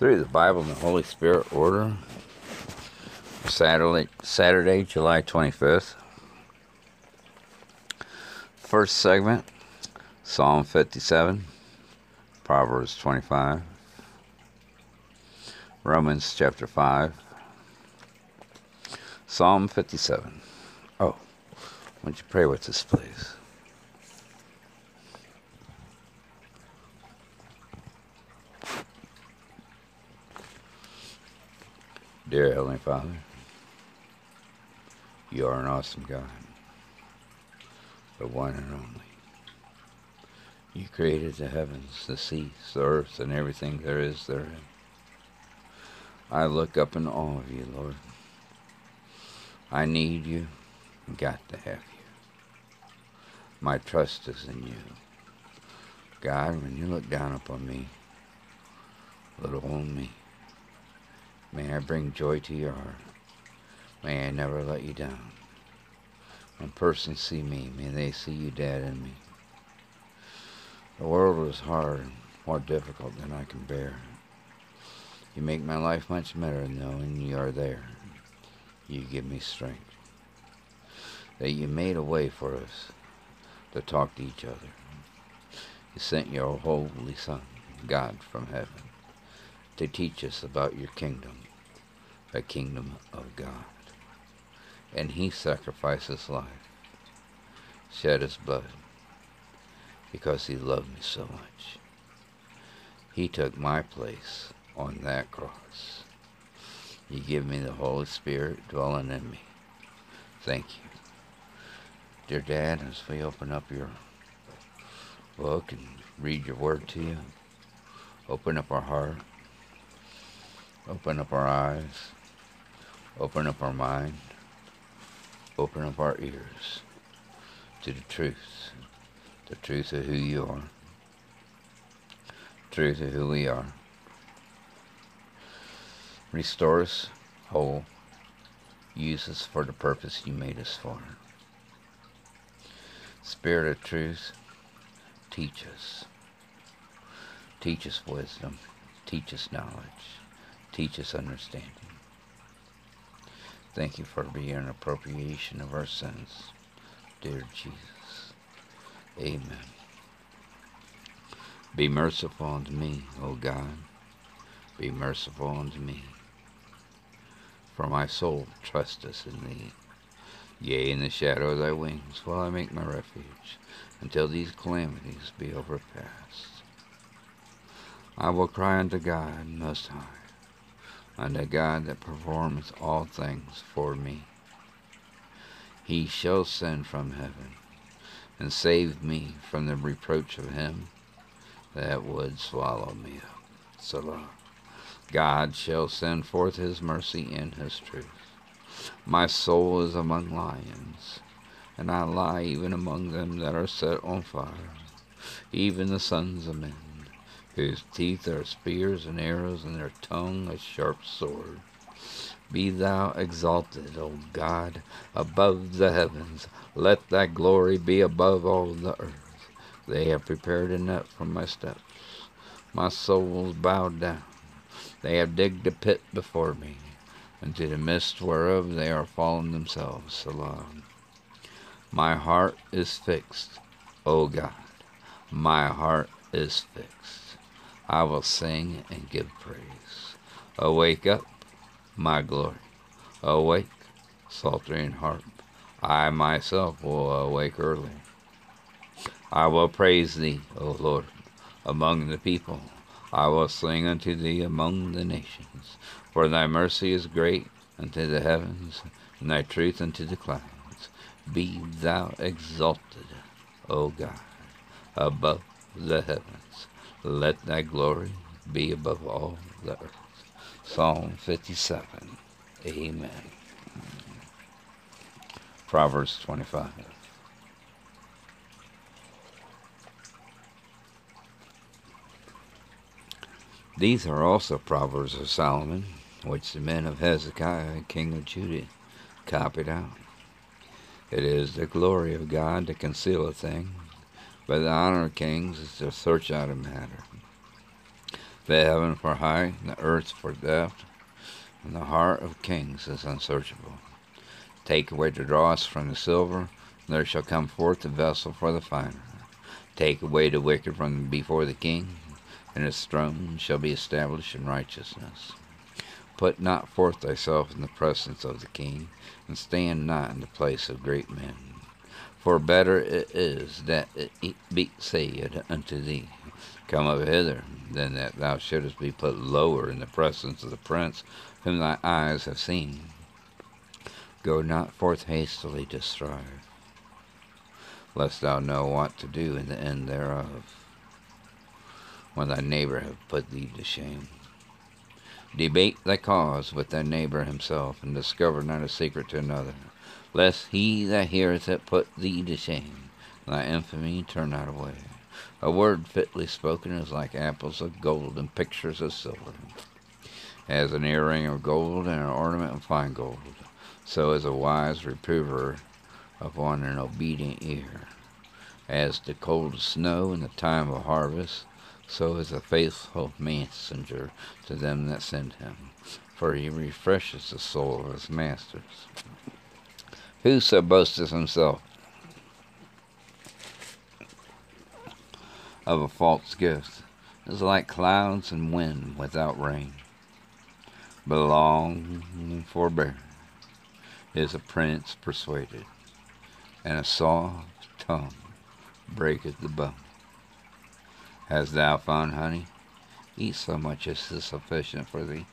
Through the Bible and the Holy Spirit order, Saturday, July 25th. First segment, Psalm 57, Proverbs 25, Romans chapter 5, Psalm 57. Oh, would you pray with us, please? Dear Heavenly Father, you are an awesome God, the one and only. You created the heavens, the seas, the earth, and everything there is therein. I look up in awe of you, Lord. I need you and got to have you. My trust is in you. God, when you look down upon me, little old me, may I bring joy to your heart. May I never let you down. When persons see me, may they see you, Dad, in me. The world is hard, more difficult than I can bear. You make my life much better knowing you are there. You give me strength. That you made a way for us to talk to each other. You sent your holy Son, God from heaven, to teach us about your kingdom, the kingdom of God. And he sacrificed his life, shed his blood, because he loved me so much. He took my place on that cross. You give me the Holy Spirit dwelling in me. Thank you. Dear Dad, as we open up your book and read your word to you, open up our heart. Open up our eyes, open up our mind, open up our ears to the truth of who you are, truth of who we are. Restore us whole, use us for the purpose you made us for. Spirit of truth, teach us wisdom, teach us knowledge. Teach us understanding. Thank you for being an appropriation of our sins, dear Jesus. Amen. Be merciful unto me, O God. Be merciful unto me. For my soul trusteth in thee. Yea, in the shadow of thy wings will I make my refuge, until these calamities be overpast. I will cry unto God Most High, unto God that performeth all things for me. He shall send from heaven, and save me from the reproach of him that would swallow me up. Selah. God shall send forth his mercy and his truth. My soul is among lions, and I lie even among them that are set on fire, even the sons of men, whose teeth are spears and arrows, and their tongue a sharp sword. Be thou exalted, O God, above the heavens. Let thy glory be above all the earth. They have prepared a net for my steps. My soul is bowed down. They have digged a pit before me, into the midst whereof they are fallen themselves. Selah. My heart is fixed, O God. My heart is fixed. I will sing and give praise. Awake up, my glory. Awake, psaltery and harp. I myself will awake early. I will praise thee, O Lord, among the people. I will sing unto thee among the nations. For thy mercy is great unto the heavens, and thy truth unto the clouds. Be thou exalted, O God, above the heavens. Let thy glory be above all the earth. Psalm 57. Amen. Proverbs 25. These are also Proverbs of Solomon, which the men of Hezekiah, king of Judah, copied out. It is the glory of God to conceal a thing, but the honor of kings is to search out a matter. the heaven for high, and the earth for depth, and the heart of kings is unsearchable. Take away the dross from the silver, and there shall come forth a vessel for the finer. Take away the wicked from before the king, and his throne shall be established in righteousness. Put not forth thyself in the presence of the king, and stand not in the place of great men. For better it is that it be said unto thee, Come up hither, than that thou shouldest be put lower in the presence of the prince whom thy eyes have seen. Go not forth hastily to strive, lest thou know what to do in the end thereof, when thy neighbor have put thee to shame. Debate thy cause with thy neighbor himself, and discover not a secret to another, lest he that heareth it put thee to shame, and thy infamy turn not away. A word fitly spoken is like apples of gold and pictures of silver. As an earring of gold and an ornament of fine gold, so is a wise reprover upon an obedient ear. As the cold snow in the time of harvest, so is a faithful messenger to them that send him, for he refreshes the soul of his masters. Whoso boasteth himself of a false gift is like clouds and wind without rain. But long and forbearing is a prince persuaded, and a soft tongue breaketh the bone. Hast thou found honey? Eat so much as is sufficient for thee,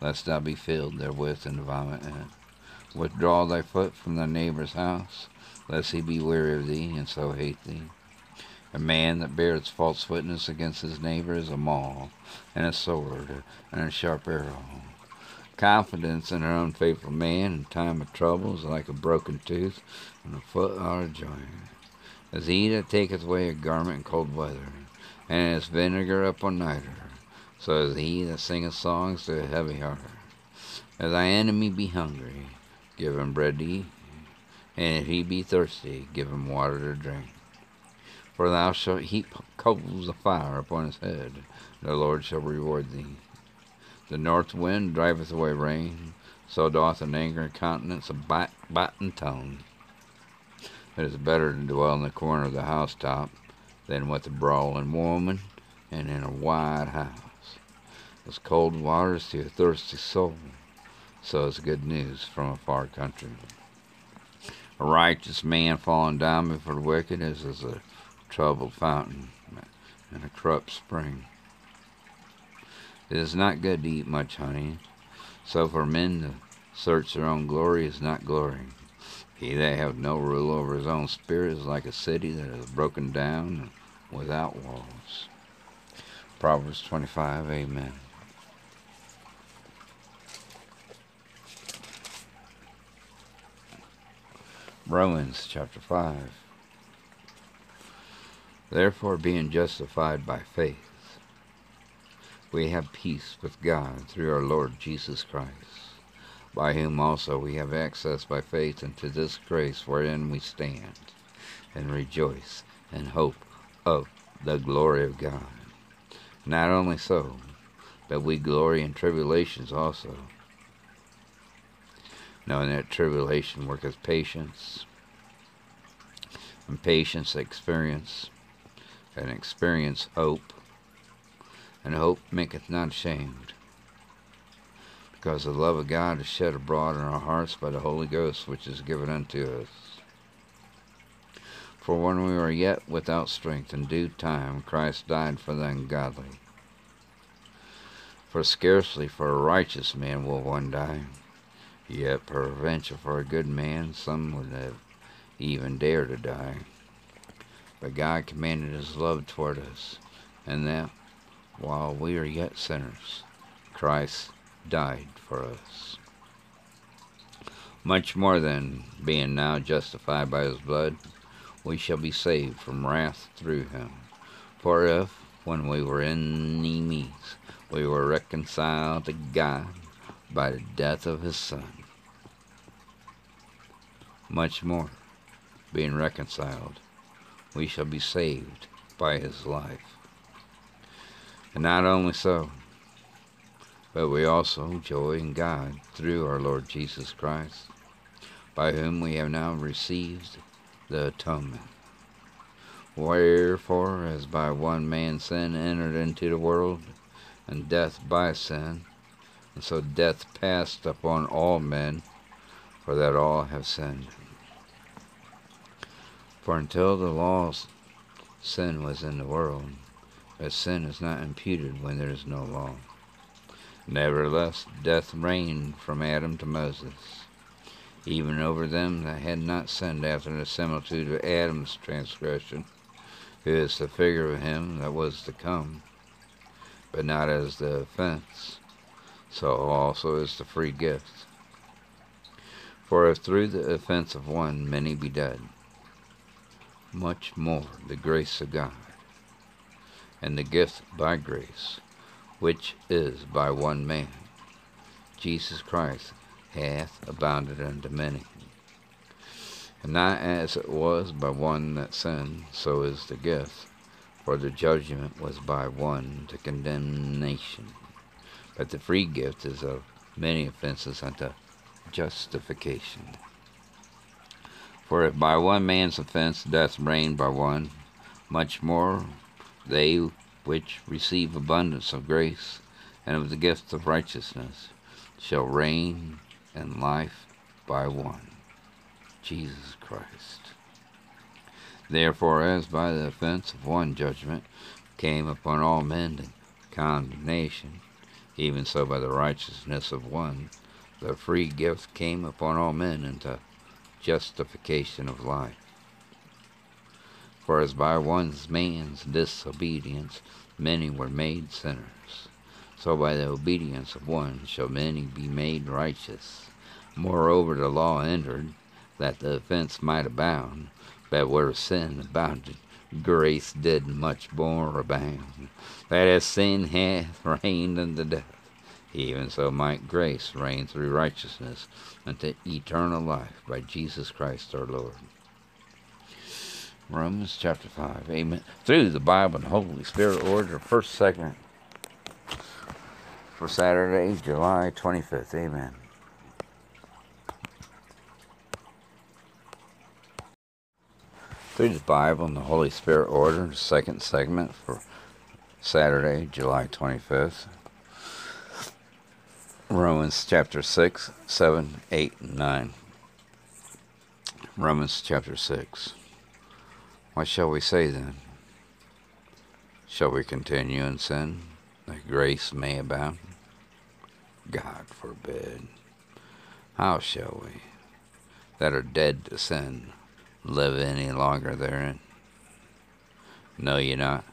lest thou be filled therewith and vomit in. Withdraw thy foot from thy neighbor's house, lest he be weary of thee, and so hate thee. A man that beareth false witness against his neighbor is a maul, and a sword, and a sharp arrow. Confidence in her unfaithful man in time of trouble is like a broken tooth and a foot out of joint. As he that taketh away a garment in cold weather, and as vinegar upon nitre, so is he that singeth songs to a heavy heart. If thy enemy be hungry, give him bread to eat, and if he be thirsty, give him water to drink. For thou shalt heap coals of fire upon his head, and the Lord shall reward thee. The north wind driveth away rain, so doth an angry countenance a biting tongue. It is better to dwell in the corner of the housetop than with a brawling woman, and in a wide house. As cold waters to a thirsty soul, so is good news from a far country. A righteous man falling down before the wicked is as a troubled fountain and a corrupt spring. It is not good to eat much honey, so for men to search their own glory is not glorying. He that hath no rule over his own spirit is like a city that is broken down and without walls. Proverbs 25, amen. Romans chapter 5. Therefore, being justified by faith, we have peace with God through our Lord Jesus Christ, by whom also we have access by faith unto this grace wherein we stand, and rejoice in hope of the glory of God. Not only so, but we glory in tribulations also, knowing that tribulation worketh patience, and patience experience, and experience hope, and hope maketh not ashamed, because the love of God is shed abroad in our hearts by the Holy Ghost, which is given unto us. For when we were yet without strength, in due time Christ died for the ungodly. For scarcely for a righteous man will one die, yet peradventure for a good man some would have even dared to die. But God commanded his love toward us, and that while we are yet sinners, Christ died for us. Much more than being now justified by his blood, we shall be saved from wrath through him. For if, when we were enemies, we were reconciled to God by the death of his Son, much more, being reconciled, we shall be saved by his life. And not only so, but we also joy in God through our Lord Jesus Christ, by whom we have now received the atonement. Wherefore, as by one man sin entered into the world, and death by sin, and so death passed upon all men, for that all have sinned. For until the law, sin was in the world, but sin is not imputed when there is no law. Nevertheless, death reigned from Adam to Moses, even over them that had not sinned after the similitude of Adam's transgression, who is the figure of him that was to come, but not as the offense, so also is the free gift. For if through the offense of one many be dead, much more the grace of God, and the gift by grace, which is by one man, Jesus Christ, hath abounded unto many. And not as it was by one that sinned, so is the gift, for the judgment was by one to condemnation, but the free gift is of many offenses unto justification. For if by one man's offense death reigned by one, much more they which receive abundance of grace and of the gift of righteousness shall reign and life by one, Jesus Christ. Therefore, as by the offense of one judgment came upon all men to condemnation, even so by the righteousness of one, the free gift came upon all men unto justification of life. For as by one man's disobedience many were made sinners, so by the obedience of one shall many be made righteous. Moreover, the law entered, that the offense might abound, but where sin abounded, grace did much more abound. That as sin hath reigned unto death, even so might grace reign through righteousness unto eternal life by Jesus Christ our Lord. Romans chapter 5, amen. Through the Bible and the Holy Spirit order, first segment for Saturday, July 25th, amen. Through the Bible and the Holy Spirit order, second segment for Saturday, July 25th. Romans chapter 6, 7, 8, and 9. Romans chapter 6. What shall we say then? Shall we continue in sin, that grace may abound? God forbid. How shall we, that are dead to sin, live any longer therein? Know ye not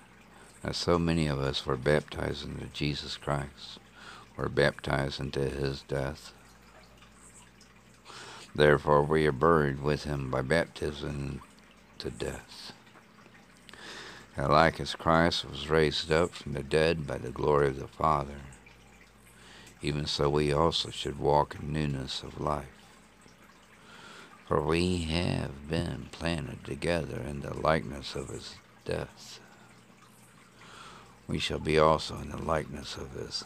that so many of us were baptized into Jesus Christ, were baptized into his death? Therefore we are buried with him by baptism to death, and like as Christ was raised up from the dead by the glory of the Father, even so we also should walk in newness of life. For we have been planted together in the likeness of his death. We shall be also in the likeness of his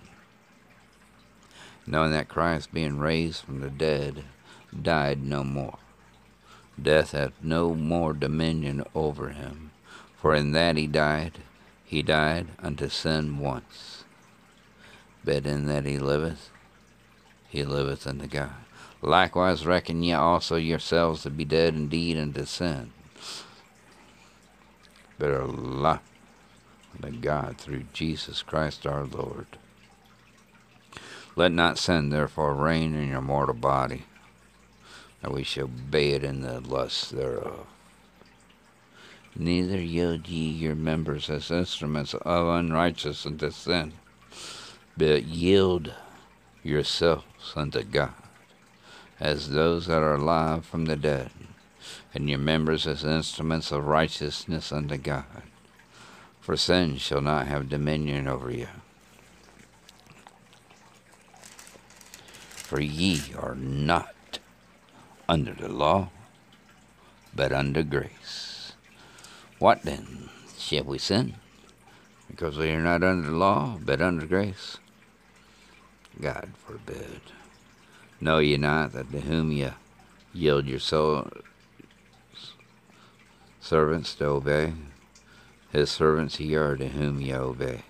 knowing that Christ, being raised from the dead, died no more. Death hath no more dominion over him. For in that he died unto sin once. But in that he liveth unto God. Likewise reckon ye also yourselves to be dead indeed unto sin, but are alive unto God through Jesus Christ our Lord. Let not sin therefore reign in your mortal body, that we shall obey it in the lusts thereof. Neither yield ye your members as instruments of unrighteousness unto sin, but yield yourselves unto God, as those that are alive from the dead, and your members as instruments of righteousness unto God. For sin shall not have dominion over you. For ye are not under the law, but under grace. What then? Shall we sin? Because we are not under the law, but under grace? God forbid. Know ye not that to whom ye yield your servants to obey, his servants ye are to whom ye obey,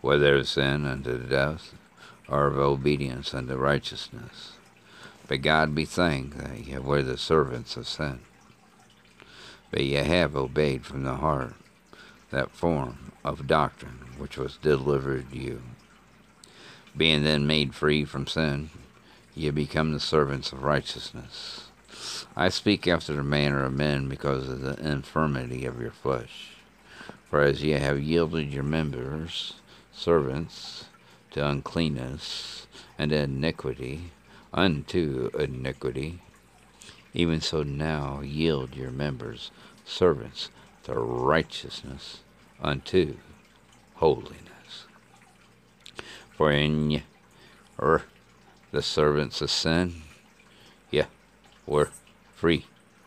whether of sin unto the death, or of obedience unto righteousness. But God be thanked that ye were the servants of sin, but ye have obeyed from the heart that form of doctrine which was delivered you. Being then made free from sin, ye become the servants of righteousness. I speak after the manner of men because of the infirmity of your flesh. For as ye have yielded your members, servants, to uncleanness and iniquity, unto iniquity, even so now yield your members, servants, to righteousness, unto holiness. For in ye are the servants of sin, ye were free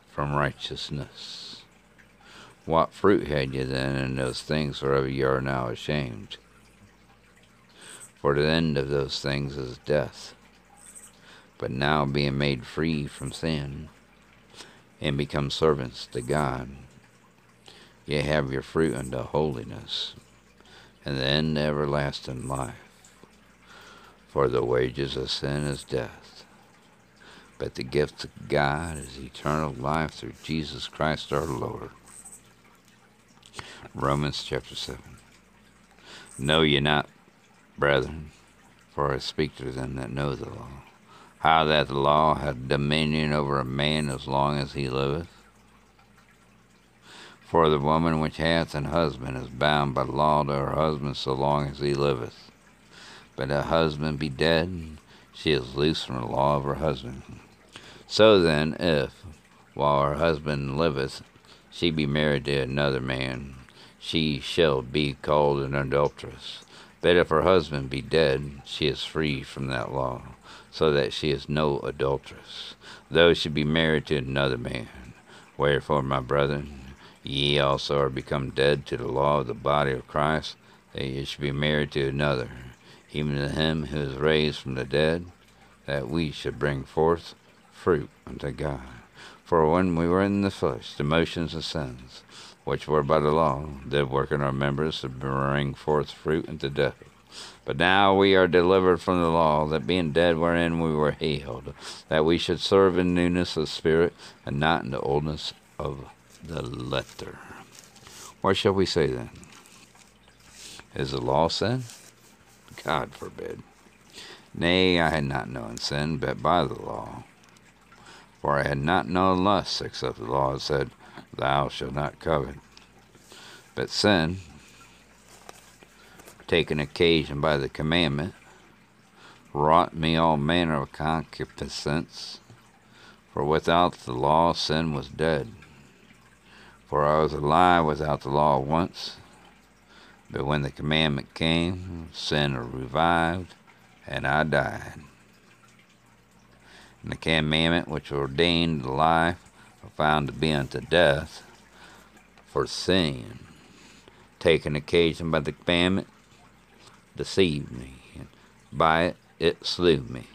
from righteousness. What fruit had ye then in those things whereof ye are now ashamed? For the end of those things is death. But now being made free from sin, and become servants to God, ye have your fruit unto holiness, and the end everlasting life. For the wages of sin is death, but the gift of God is eternal life through Jesus Christ our Lord. Romans chapter 7. Know ye not, brethren, for I speak to them that know the law, how that the law hath dominion over a man as long as he liveth? For the woman which hath an husband is bound by law to her husband so long as he liveth. But her husband be dead, she is loose from the law of her husband. So then, if, while her husband liveth, she be married to another man, she shall be called an adulteress. But if her husband be dead, she is free from that law, so that she is no adulteress, though she be married to another man. Wherefore, my brethren, ye also are become dead to the law of the body of Christ, that ye should be married to another, even to him who is raised from the dead, that we should bring forth fruit unto God. For when we were in the flesh, the motions of sins, which were by the law, did work in our members to bring forth fruit unto death. But now we are delivered from the law, that being dead wherein we were held, that we should serve in newness of spirit, and not in the oldness of the letter. What shall we say then? Is the law sin? God forbid. Nay, I had not known sin, but by the law. For I had not known lust, except the law said, Thou shalt not covet. But sin, taking occasion by the commandment, wrought me all manner of concupiscence. For without the law sin was dead. For I was alive without the law once. But when the commandment came, sin revived, and I died. And the commandment which ordained life found to be unto death, for sin, taking occasion by the commandment, deceived me, and by it it slew me.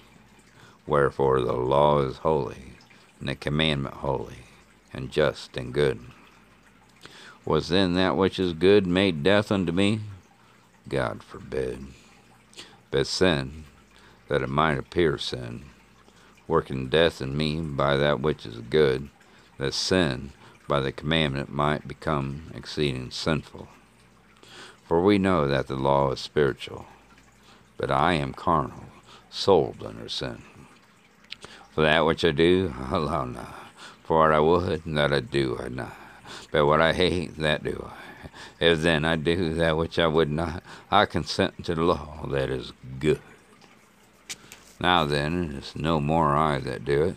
Wherefore the law is holy, and the commandment holy, and just and good. Was then that which is good made death unto me? God forbid. But sin, that it might appear sin, working death in me by that which is good, that sin by the commandment might become exceeding sinful. For we know that the law is spiritual, but I am carnal, sold under sin. For that which I do, I allow not. For what I would, that I do I not. But what I hate, that do I. as then I do that which I would not. I consent to the law that is good. Now then, it is no more I that do it,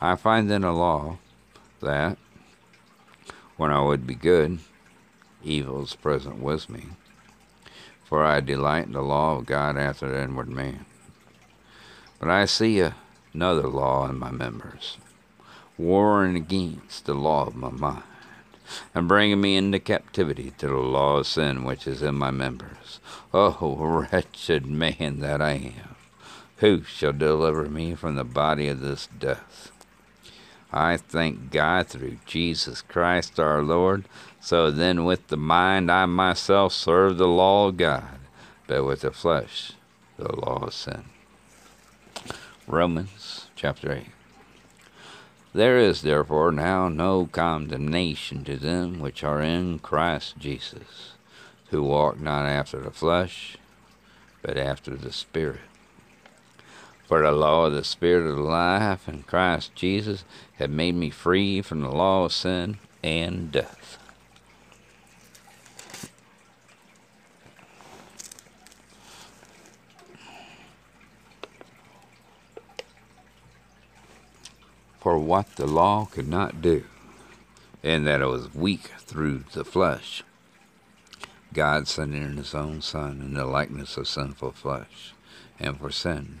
I find in the law that, when I would be good, evil is present with me. For I delight in the law of God after the inward man. But I see another law in my members, warring against the law of my mind, and bringing me into captivity to the law of sin which is in my members. Oh, wretched man that I am! Who shall deliver me from the body of this death? I thank God through Jesus Christ our Lord. So then with the mind I myself serve the law of God, but with the flesh the law of sin. Romans chapter 8. There is therefore now no condemnation to them which are in Christ Jesus, who walk not after the flesh, but after the Spirit. For the law of the Spirit of life in Christ Jesus hath made me free from the law of sin and death. For what the law could not do, and that it was weak through the flesh, God sent in his own Son in the likeness of sinful flesh, and for sin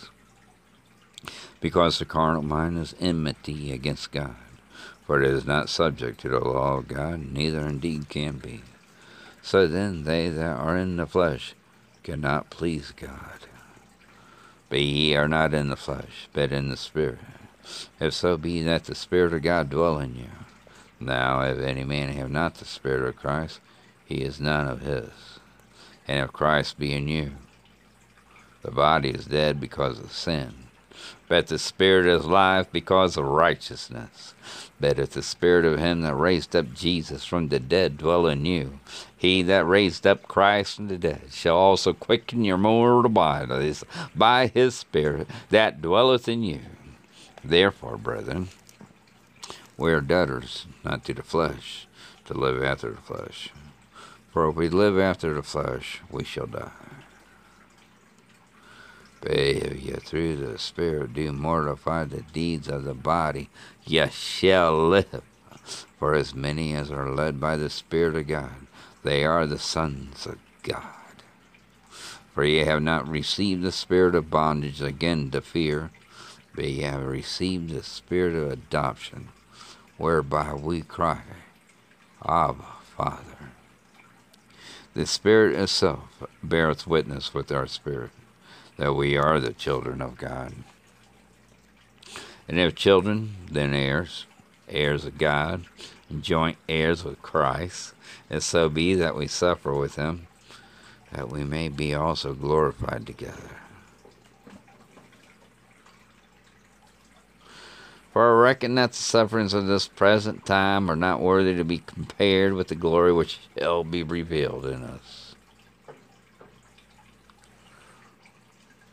Because the carnal mind is enmity against God, for it is not subject to the law of God, neither indeed can be. So then they that are in the flesh cannot please God. But ye are not in the flesh, but in the Spirit, if so be that the Spirit of God dwell in you. Now, if any man have not the Spirit of Christ, he is none of his. And if Christ be in you, the body is dead because of sin, but the Spirit is life because of righteousness. But if the Spirit of him that raised up Jesus from the dead dwell in you, he that raised up Christ from the dead shall also quicken your mortal bodies by his Spirit that dwelleth in you. Therefore, brethren, we are debtors, not to the flesh, to live after the flesh. For if we live after the flesh, we shall die. But if ye through the Spirit do mortify the deeds of the body, ye shall live. For as many as are led by the Spirit of God, they are the sons of God. For ye have not received the spirit of bondage again to fear, but ye have received the spirit of adoption, whereby we cry, Abba, Father. The Spirit itself beareth witness with our spirit, that we are the children of God. And if children, then heirs, heirs of God, and joint heirs with Christ, if so be that we suffer with him, that we may be also glorified together. For I reckon that the sufferings of this present time are not worthy to be compared with the glory which shall be revealed in us.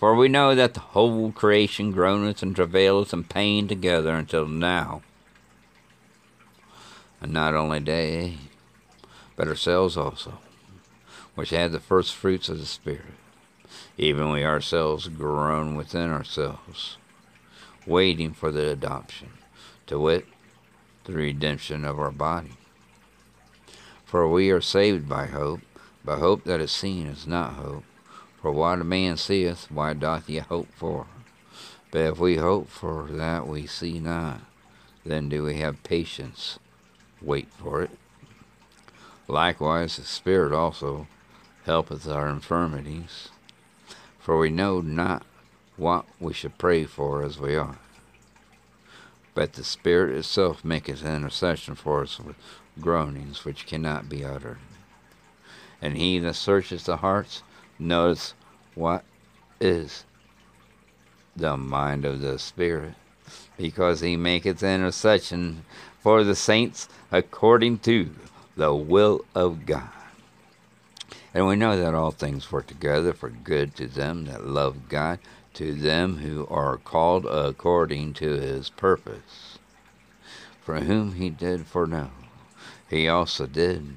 For we know that the whole creation groaneth and travaileth in pain together until now. And not only they, but ourselves also, which had the first fruits of the Spirit, even we ourselves groan within ourselves, waiting for the adoption, to wit, the redemption of our body. For we are saved by hope, but hope that is seen is not hope. For what a man seeth, why doth he hope for? But if we hope for that we see not, then do we have patience, wait for it. Likewise the Spirit also helpeth our infirmities, for we know not what we should pray for as we ought. But the Spirit itself maketh intercession for us with groanings which cannot be uttered. And he that searcheth the hearts knoweth what is the mind of the Spirit, because he maketh intercession for the saints according to the will of God. And we know that all things work together for good to them that love God, to them who are called according to his purpose, for whom he did foreknow, he also did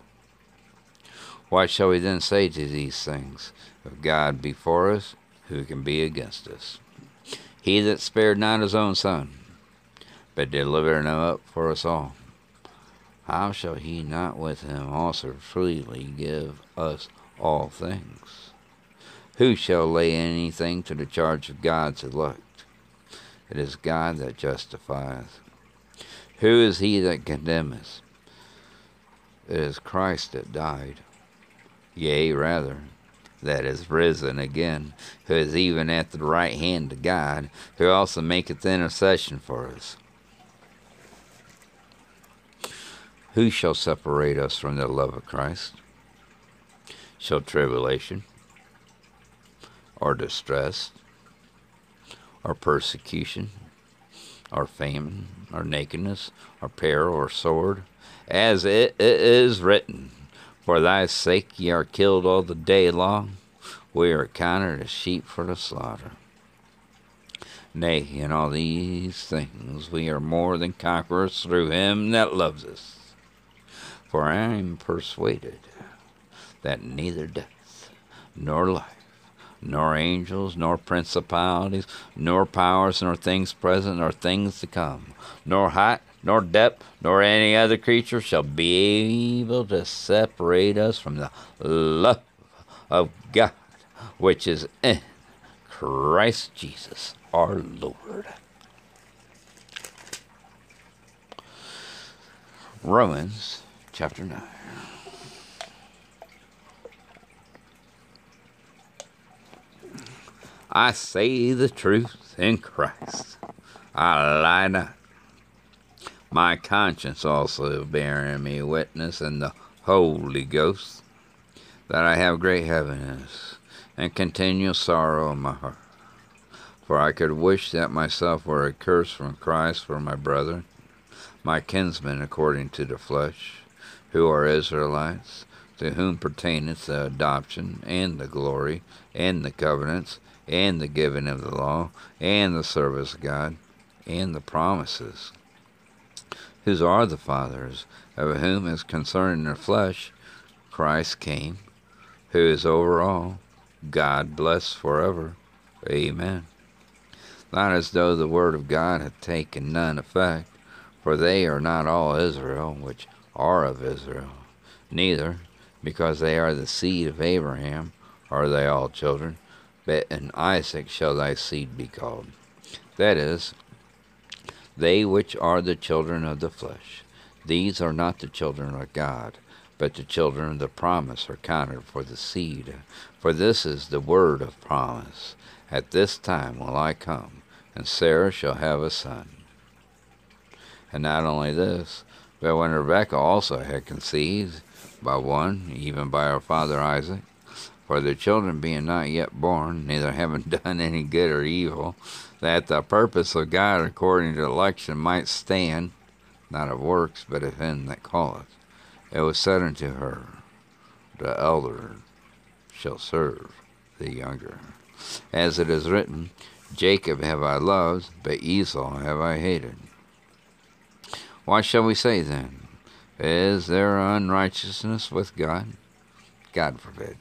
What shall we then say to these things? If God be for us, who can be against us? He that spared not his own Son, but delivered him up for us all, how shall he not with him also freely give us all things? Who shall lay anything to the charge of God's elect? It is God that justifieth. Who is he that condemneth? It is Christ that died, yea, rather, that is risen again, who is even at the right hand of God, who also maketh intercession for us. Who shall separate us from the love of Christ? Shall tribulation, or distress, or persecution, or famine, or nakedness, or peril, or sword, as it is written, for thy sake ye are killed all the day long, we are counted as sheep for the slaughter. Nay, in all these things we are more than conquerors through him that loves us. For I am persuaded that neither death, nor life, nor angels, nor principalities, nor powers, nor things present, nor things to come, nor height, nor depth, nor any other creature shall be able to separate us from the love of God, which is in Christ Jesus our Lord. Romans chapter 9. I say the truth in Christ, I lie not. My conscience also bearing me witness in the Holy Ghost, that I have great heaviness and continual sorrow in my heart. For I could wish that myself were accursed from Christ for my brethren, my kinsmen according to the flesh, who are Israelites, to whom pertaineth the adoption, and the glory, and the covenants, and the giving of the law, and the service of God, and the promises, whose are the fathers, of whom is concerning their flesh, Christ came, who is over all, God bless forever. Amen. Not as though the word of God had taken none effect, for they are not all Israel, which are of Israel, neither, because they are the seed of Abraham, are they all children, but in Isaac shall thy seed be called. That is, they which are the children of the flesh, these are not the children of God, but the children of the promise are counted for the seed. For this is the word of promise. At this time will I come, and Sarah shall have a son. And not only this, but when Rebekah also had conceived by one, even by her father Isaac, for their children being not yet born, neither having done any good or evil, that the purpose of God according to election might stand, not of works, but of him that calleth, it was said unto her, the elder shall serve the younger. As it is written, Jacob have I loved, but Esau have I hated. What shall we say then? Is there unrighteousness with God? God forbid.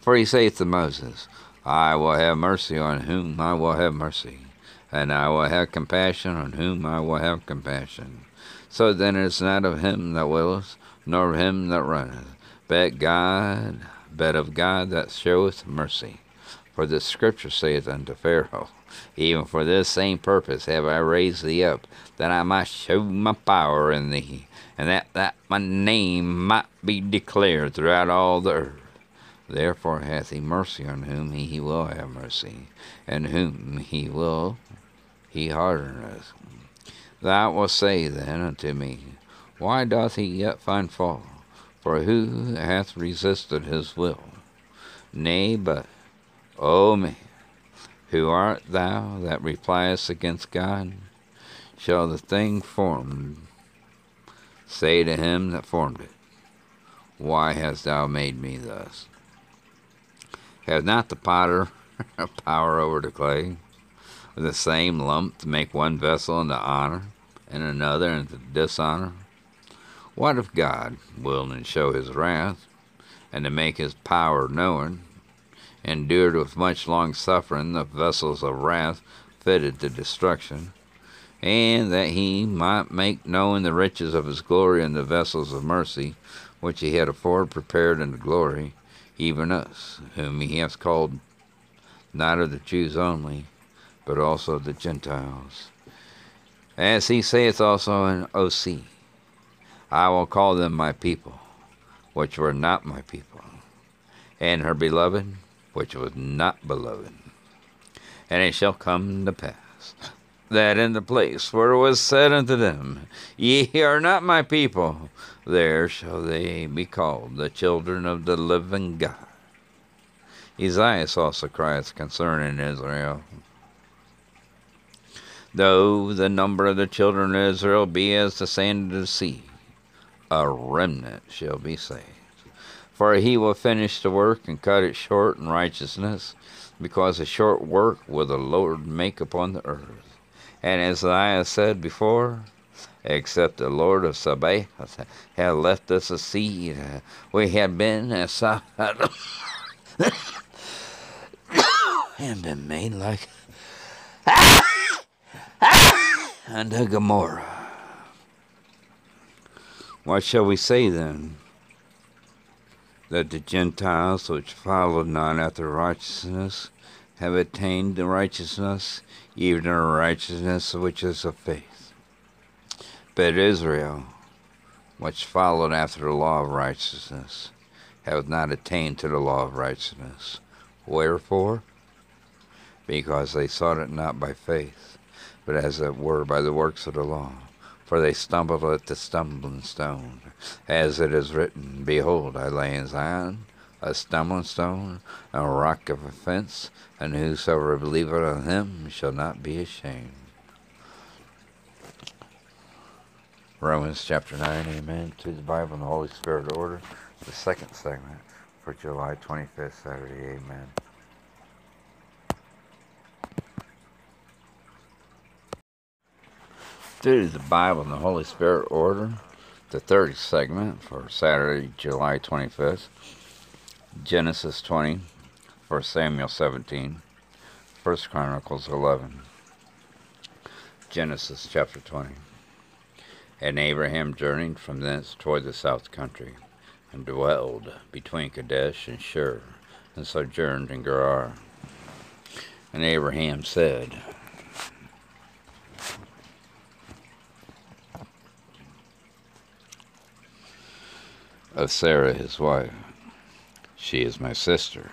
For he saith to Moses, I will have mercy on whom I will have mercy, and I will have compassion on whom I will have compassion. So then it is not of him that willeth, nor of him that runneth, but of God that showeth mercy. For the scripture saith unto Pharaoh, even for this same purpose have I raised thee up, that I might show my power in thee, and that my name might be declared throughout all the earth. Therefore hath he mercy on whom he will have mercy, and whom he will he hardeneth. Thou wilt say then unto me, Why doth he yet find fault? For who hath resisted his will? Nay, but, O man, who art thou that repliest against God? Shall the thing formed say to him that formed it, Why hast thou made me thus? Hath not the potter power over the clay, with the same lump to make one vessel into honor, and another into dishonor? What if God, willing to show his wrath, and to make his power known, endured with much long suffering the vessels of wrath fitted to destruction, and that he might make known the riches of his glory in the vessels of mercy, which he had afore prepared in the glory, even us, whom he hath called not of the Jews only, but also of the Gentiles. As he saith also in Osee, I will call them my people, which were not my people, and her beloved, which was not beloved. And it shall come to pass, that in the place where it was said unto them, Ye are not my people, there shall they be called the children of the living God. Isaiah also crieth concerning Israel, Though the number of the children of Israel be as the sand of the sea, a remnant shall be saved. For he will finish the work and cut it short in righteousness, because a short work will the Lord make upon the earth. And as Isaiah said before, except the Lord of Sabaoth had left us a seed, we had been as Sodom, and been made like unto Gomorrah. What shall we say then? That the Gentiles which followed not after righteousness have attained the righteousness, even the righteousness which is of faith. But Israel, which followed after the law of righteousness, have not attained to the law of righteousness. Wherefore? Because they sought it not by faith, but as it were by the works of the law. For they stumbled at the stumbling stone. As it is written, Behold, I lay in Zion a stumbling stone, a rock of offense, and whosoever believeth on him shall not be ashamed. Romans chapter 9, amen. To the Bible and the Holy Spirit order, the second segment for July 25th, Saturday, amen. Through the Bible and the Holy Spirit order, the third segment for Saturday, July 25th, Genesis 20, 1 Samuel 17, 1 Chronicles 11. Genesis chapter 20. And Abraham journeyed from thence toward the south country, and dwelled between Kadesh and Shur, and sojourned in Gerar. And Abraham said, of Sarah his wife, she is my sister.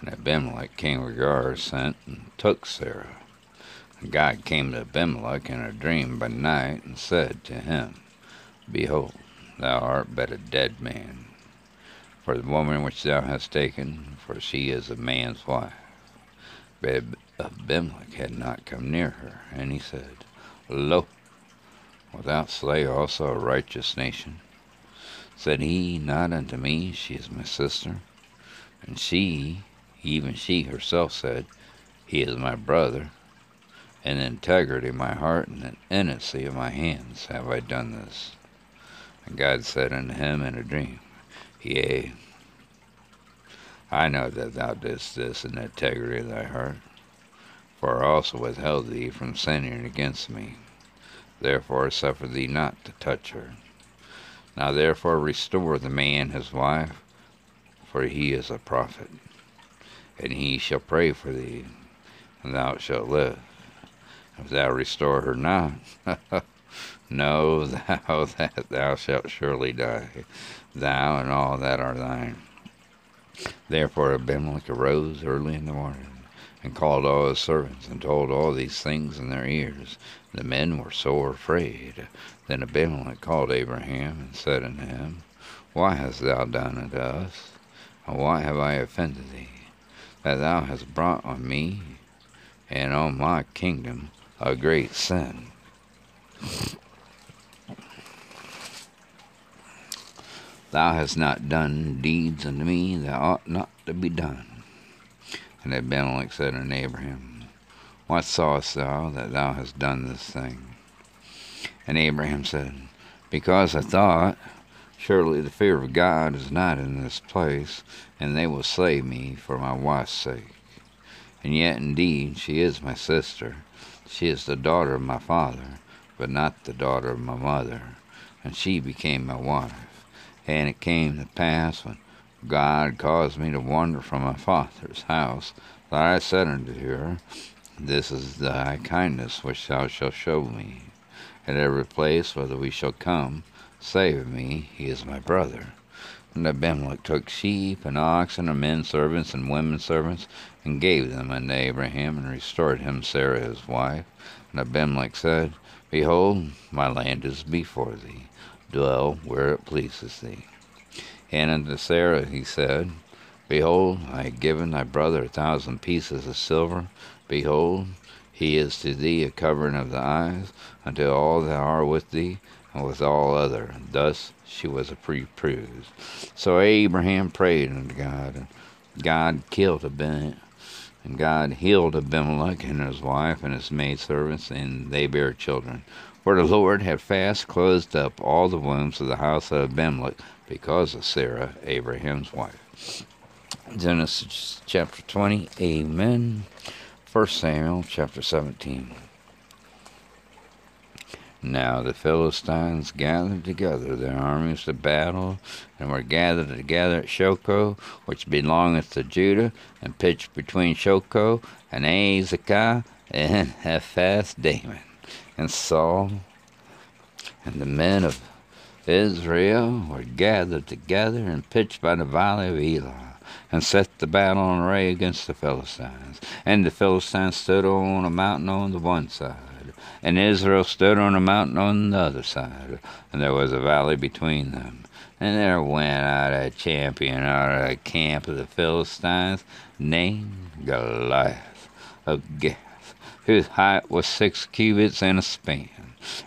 And Abimelech king of Gerar sent and took Sarah, God came to Abimelech in a dream by night and said to him, Behold, thou art but a dead man, for the woman which thou hast taken, for she is a man's wife. But Abimelech had not come near her, and he said, Lo, wilt thou slay also a righteous nation? Said he not unto me, She is my sister? And she, even she herself, said, He is my brother. In integrity of my heart and in innocency of my hands have I done this. And God said unto him in a dream, Yea, I know that thou didst this in the integrity of thy heart, for I also withheld thee from sinning against me. Therefore suffer thee not to touch her. Now therefore restore the man his wife, for he is a prophet, and he shall pray for thee, and thou shalt live. If thou restore her not, know thou that thou shalt surely die, thou and all that are thine. Therefore Abimelech arose early in the morning, and called all his servants, and told all these things in their ears. The men were sore afraid. Then Abimelech called Abraham, and said unto him, Why hast thou done unto us? And why have I offended thee, that thou hast brought on me and on my kingdom a great sin? Thou hast not done deeds unto me that ought not to be done. And Abimelech said unto Abraham, Why sawest thou that thou hast done this thing? And Abraham said, Because I thought, Surely the fear of God is not in this place, and they will slay me for my wife's sake. And yet indeed she is my sister. She is the daughter of my father, but not the daughter of my mother. And she became my wife. And it came to pass, when God caused me to wander from my father's house, that I said unto her, This is thy kindness which thou shalt show me. At every place whither we shall come, say of me, He is my brother. And Abimelech took sheep and oxen and men servants and women servants, and gave them unto Abraham, and restored him Sarah his wife. And Abimelech said, Behold, my land is before thee. Dwell where it pleases thee. And unto Sarah he said, Behold, I have given thy brother 1,000 pieces of silver. Behold, he is to thee a covering of the eyes, unto all that are with thee, and with all other. Thus she was a reproved. So Abraham prayed unto God, and God killed Abimelech. And God healed Abimelech and his wife and his maidservants, and they bare children. For the Lord had fast closed up all the wombs of the house of Abimelech because of Sarah, Abraham's wife. Genesis chapter 20, amen. 1 Samuel chapter 17. Now the Philistines gathered together their armies to battle, and were gathered together at Shoko, which belongeth to Judah, and pitched between Shoko and Isaac and Cephas Damon. And Saul and the men of Israel were gathered together and pitched by the valley of Elah, and set the battle in array against the Philistines. And the Philistines stood on a mountain on the one side, and Israel stood on a mountain on the other side, and there was a valley between them. And there went out a champion out of the camp of the Philistines, named Goliath of Gath, whose height was 6 cubits and a span.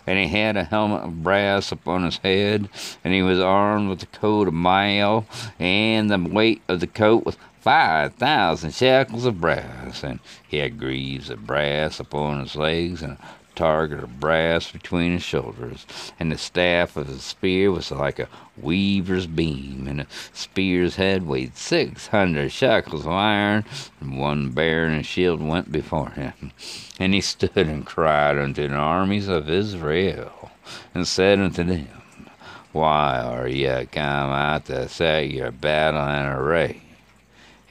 And he had a helmet of brass upon his head, and he was armed with a coat of mail, and the weight of the coat was 5,000 shekels of brass. And he had greaves of brass upon his legs, and a target of brass between his shoulders. And the staff of his spear was like a weaver's beam, and the spear's head weighed 600 shekels of iron, and one bear and a shield went before him. And he stood and cried unto the armies of Israel, and said unto them, Why are ye come out to set your battle in array?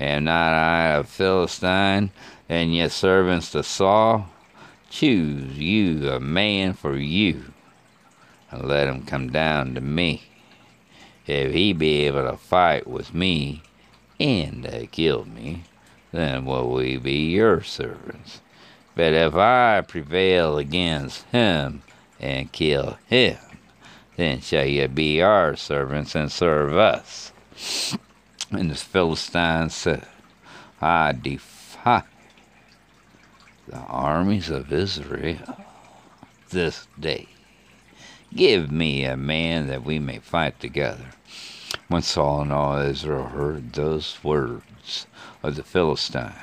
Am not I a Philistine, and ye servants to Saul? Choose you a man for you, and let him come down to me. If he be able to fight with me, and to kill me, then will we be your servants. But if I prevail against him and kill him, then shall ye be our servants and serve us. And the Philistines said, I defy the armies of Israel this day. Give me a man that we may fight together. When Saul and all Israel heard those words of the Philistine,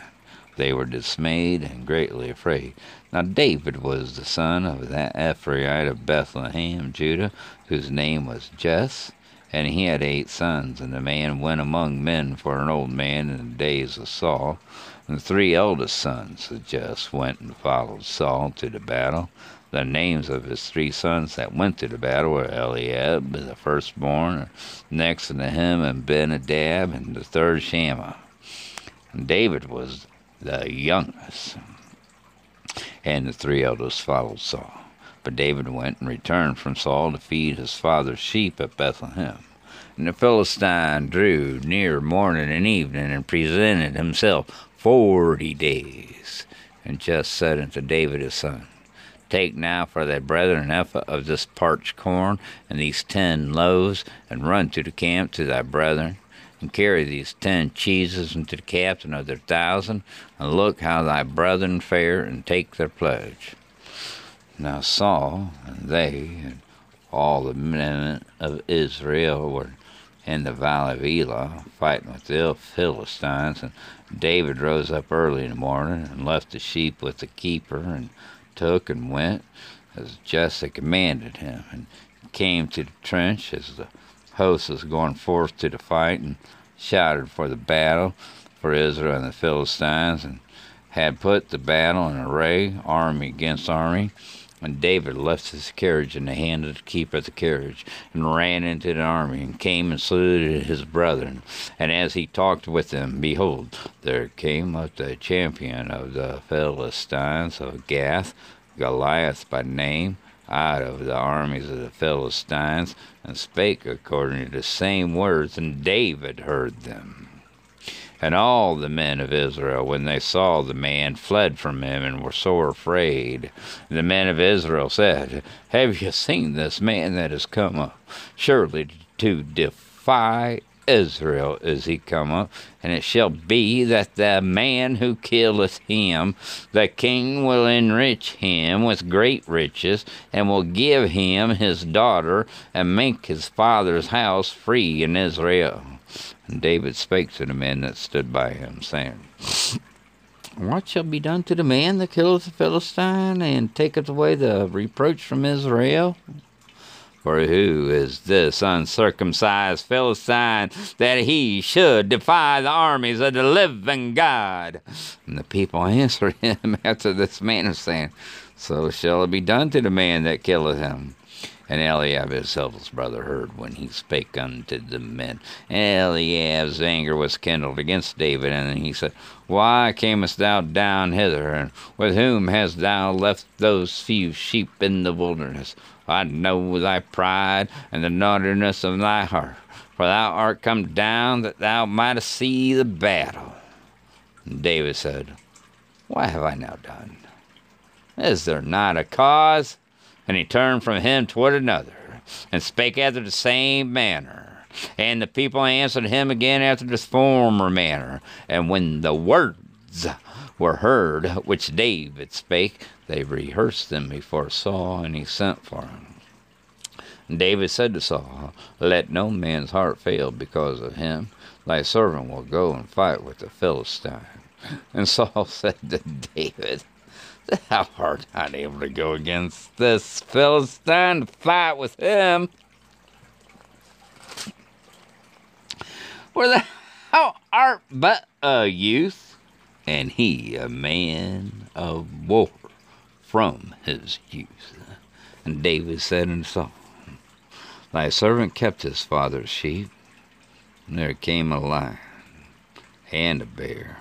they were dismayed and greatly afraid. Now David was the son of that Ephraim of Bethlehem, Judah, whose name was Jesse, and he had 8 sons. And the man went among men for an old man in the days of Saul. And the 3 eldest sons of Jesse went and followed Saul to the battle. The names of his 3 sons that went to the battle were Eliab, the firstborn, next to him, and Benadab, and the third Shammah. And David was the youngest, and the 3 eldest followed Saul. But David went and returned from Saul to feed his father's sheep at Bethlehem. And the Philistine drew near morning and evening, and presented himself 40 days. And Jesse said unto David his son, Take now for thy brethren an ephah of this parched corn, and these 10 loaves, and run to the camp to thy brethren, and carry these 10 cheeses unto the captain of their 1,000, and look how thy brethren fare, and take their pledge. Now Saul and they and all the men of Israel were in the valley of Elah, fighting with the Philistines. And David rose up early in the morning, and left the sheep with the keeper, and took and went as Jesse commanded him, and came to the trench as the host was going forth to the fight, and shouted for the battle for Israel and the Philistines, and had put the battle in array, army against army. And David left his carriage in the hand of the keeper of the carriage, and ran into the army, and came and saluted his brethren. And as he talked with them, behold, there came up the champion of the Philistines of Gath, Goliath by name, out of the armies of the Philistines, and spake according to the same words, and David heard them. And all the men of Israel, when they saw the man, fled from him, and were sore afraid. And the men of Israel said, Have you seen this man that has come up? Surely to defy Israel is he come up. And it shall be that the man who killeth him, the king will enrich him with great riches, and will give him his daughter, and make his father's house free in Israel. And David spake to the men that stood by him, saying, What shall be done to the man that killeth the Philistine, and taketh away the reproach from Israel? For who is this uncircumcised Philistine, that he should defy the armies of the living God? And the people answered him after this manner, saying, So shall it be done to the man that killeth him. And Eliab his eldest brother heard when he spake unto the men. Eliab's anger was kindled against David, and he said, Why camest thou down hither, and with whom hast thou left those few sheep in the wilderness? I know thy pride and the naughtiness of thy heart, for thou art come down that thou mightest see the battle. And David said, What have I now done? Is there not a cause? And he turned from him toward another, and spake after the same manner. And the people answered him again after the former manner. And when the words were heard which David spake, they rehearsed them before Saul, and he sent for him. And David said to Saul, Let no man's heart fail because of him. Thy servant will go and fight with the Philistine. And Saul said to David, Thou art not able to go against this Philistine to fight with him. For thou art but a youth, and he a man of war from his youth. And David said unto Saul, Thy servant kept his father's sheep. And there came a lion and a bear,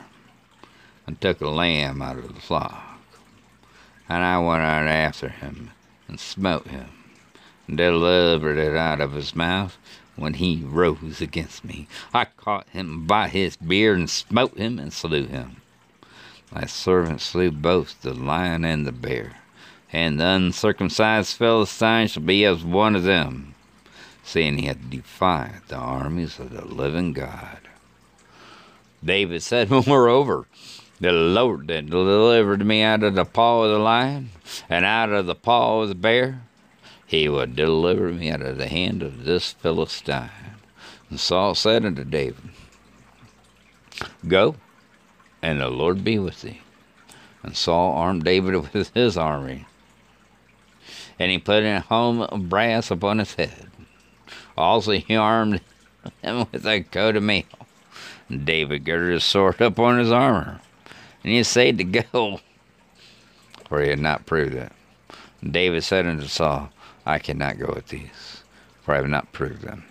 and took a lamb out of the flock. And I went out after him, and smote him, and delivered it out of his mouth. When he rose against me, I caught him by his beard, and smote him, and slew him. Thy servant slew both the lion and the bear, and the uncircumcised Philistine shall be as one of them, seeing he hath defied the armies of the living God. David said, moreover, the Lord that delivered me out of the paw of the lion and out of the paw of the bear, he will deliver me out of the hand of this Philistine. And Saul said unto David, Go, and the Lord be with thee. And Saul armed David with his army, and he put a helm of brass upon his head. Also he armed him with a coat of mail. And David girded his sword upon his armor, and he essayed to go, for he had not proved it. And David said unto Saul, I cannot go with these, for I have not proved them.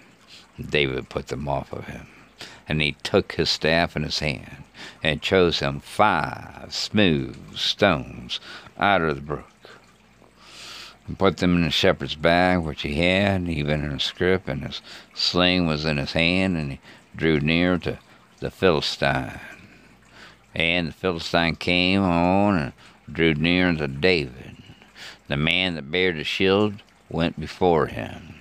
And David put them off of him, and he took his staff in his hand, and chose him 5 smooth stones out of the brook, and put them in the shepherd's bag which he had, even in a scrip, and his sling was in his hand, and he drew near to the Philistine. And the Philistine came on and drew near unto David. The man that bare the shield went before him.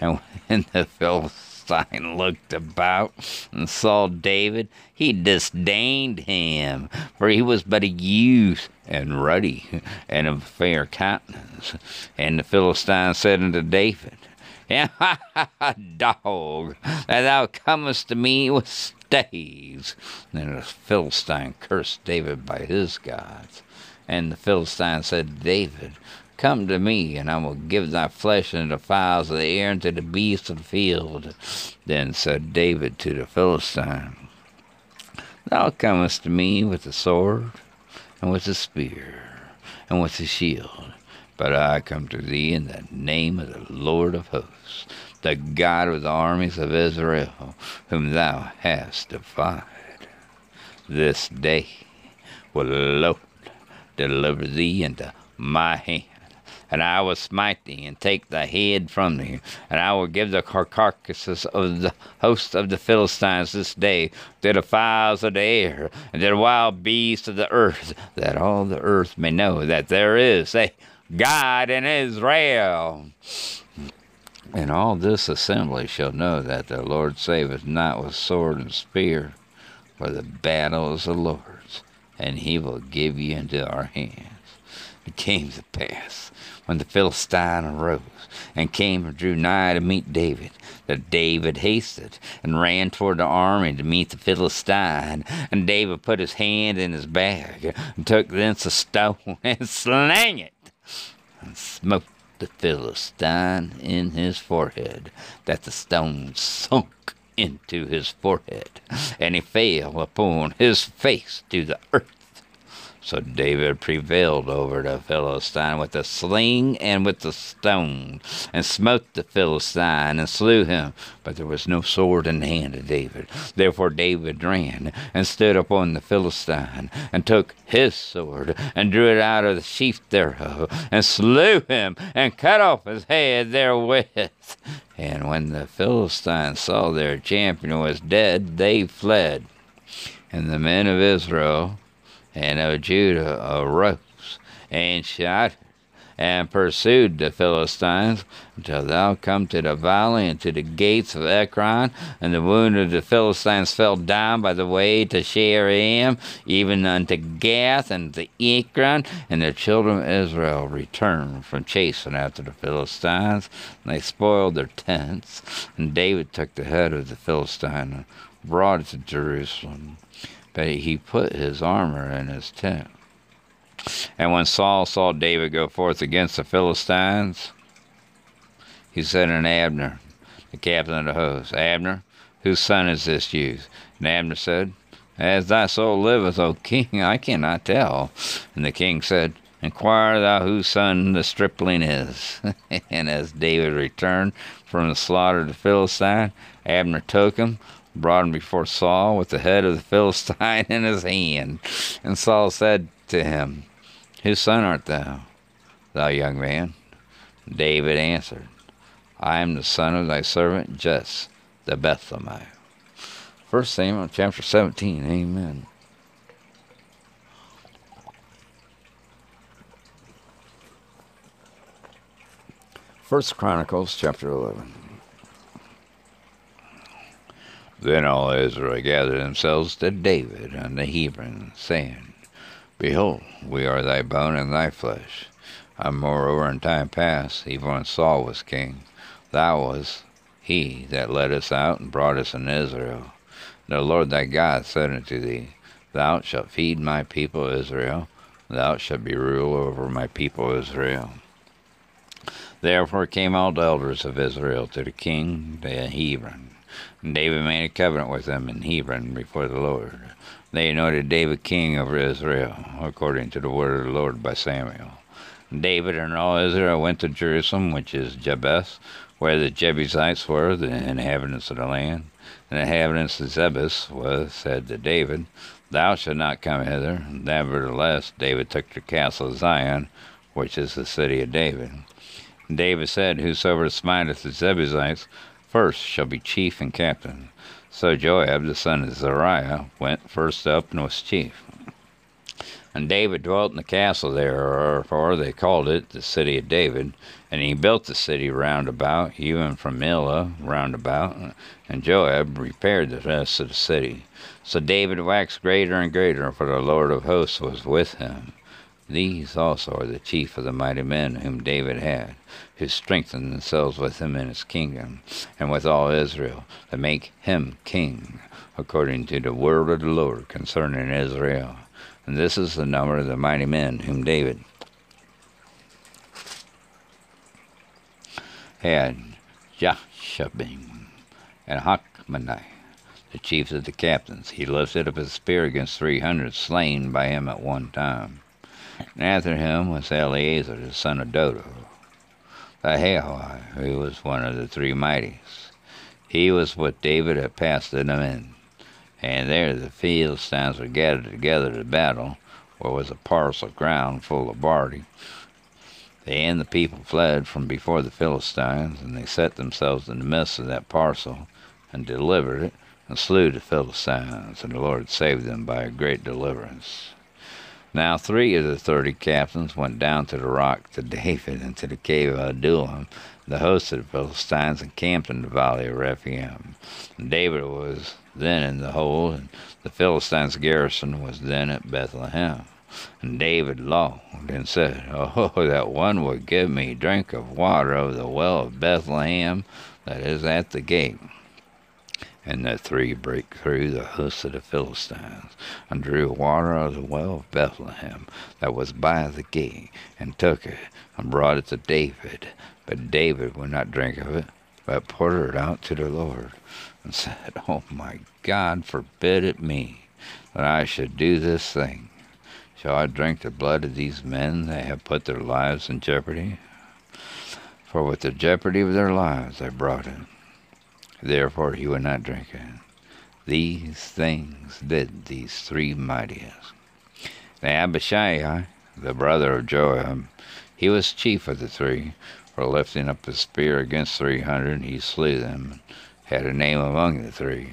And when the Philistine looked about and saw David, he disdained him, for he was but a youth and ruddy and of fair countenance. And the Philistine said unto David, Dog, that thou comest to me with staves. And the Philistine cursed David by his gods. And the Philistine said to David, Come to me, and I will give thy flesh unto the fowls of the air and to the beasts of the field. Then said David to the Philistine, Thou comest to me with the sword, and with the spear, and with the shield. But I come to thee in the name of the Lord of hosts, the God of the armies of Israel, whom thou hast defied. This day will the Lord deliver thee into my hand, and I will smite thee, and take thy head from thee, and I will give the carcasses of the host of the Philistines this day to the fowls of the air, and to the wild beasts of the earth, that all the earth may know that there is a God in Israel. And all this assembly shall know that the Lord saveth not with sword and spear, for the battle is the Lord's, and he will give you into our hands. It came to pass, when the Philistine arose, and came and drew nigh to meet David, that David hasted, and ran toward the army to meet the Philistine. And David put his hand in his bag, and took thence a stone, and slang it, and smote the Philistine in his forehead, that the stone sunk into his forehead, and he fell upon his face to the earth. So David prevailed over the Philistine with the sling and with the stone, and smote the Philistine and slew him. But there was no sword in the hand of David. Therefore David ran and stood upon the Philistine, and took his sword, and drew it out of the sheath thereof, and slew him, and cut off his head therewith. And when the Philistines saw their champion was dead, they fled. And the men of Israel and of Judah arose, and shouted, and pursued the Philistines, until thou come to the valley, and to the gates of Ekron. And the wounded of the Philistines fell down by the way to Shearim, even unto Gath, and to Ekron. And the children of Israel returned from chasing after the Philistines, and they spoiled their tents. And David took the head of the Philistine, and brought it to Jerusalem. But he put his armor in his tent. And when Saul saw David go forth against the Philistines, he said unto Abner, the captain of the host, Abner, whose son is this youth? And Abner said, As thy soul liveth, O king, I cannot tell. And the king said, Inquire thou whose son the stripling is. And as David returned from the slaughter of the Philistine, Abner took him, brought him before Saul with the head of the Philistine in his hand. And Saul said to him, Whose son art thou, thou young man? David answered, I am the son of thy servant Jesse the Bethlehemite. 1 Samuel chapter 17. Amen. First Chronicles chapter 11. Then all Israel gathered themselves to David and the Hebron, saying, Behold, we are thy bone and thy flesh. And moreover, in time past, even when Saul was king, thou was he that led us out and brought us in Israel. And the Lord thy God said unto thee, Thou shalt feed my people Israel, thou shalt be ruler over my people Israel. Therefore came all the elders of Israel to the king at Hebron. And David made a covenant with them in Hebron before the Lord. They anointed David king over Israel, according to the word of the Lord by Samuel. And David and all Israel went to Jerusalem, which is Jebus, where the Jebusites were, the inhabitants of the land. And the inhabitants of Jebus said to David, Thou shalt not come hither. Nevertheless, David took the castle of Zion, which is the city of David. And David said, Whosoever smiteth the Jebusites first shall be chief and captain. So Joab, the son of Zeruiah, went first up and was chief. And David dwelt in the castle there, for they called it the city of David. And he built the city round about, even from Elah round about. And Joab repaired the rest of the city. So David waxed greater and greater, for the Lord of hosts was with him. These also are the chief of the mighty men whom David had, who strengthened themselves with him in his kingdom, and with all Israel, to make him king, according to the word of the Lord concerning Israel. And this is the number of the mighty men whom David had: Jashabim and Hachmani, the chiefs of the captains. He lifted up his spear against 300 slain by him at one time. And after him was Eleazar, the son of Dodo, the Heahoi, who was one of the three mighties. He was with David at Pasdanaim. And there the Philistines were gathered together to battle, where was a parcel of ground full of barley. They and the people fled from before the Philistines, and they set themselves in the midst of that parcel, and delivered it, and slew the Philistines, and the Lord saved them by a great deliverance. Now 3 of the 30 captains went down to the rock to David and to the cave of Adullam. The host of the Philistines encamped in the valley of Rephaim. And David was then in the hold, and the Philistines' garrison was then at Bethlehem. And David longed and said, Oh, that one would give me drink of water of the well of Bethlehem that is at the gate. And the 3 break through the host of the Philistines, and drew water out of the well of Bethlehem that was by the gate, and took it, and brought it to David. But David would not drink of it, but poured it out to the Lord, and said, Oh my God, forbid it me, that I should do this thing. Shall I drink the blood of these men that have put their lives in jeopardy? For with the jeopardy of their lives they brought it. Therefore he would not drink it. These things did these 3 mightiest. Now Abishai, the brother of Joab, he was chief of the 3, for lifting up his spear against 300, he slew them, and had a name among the 3.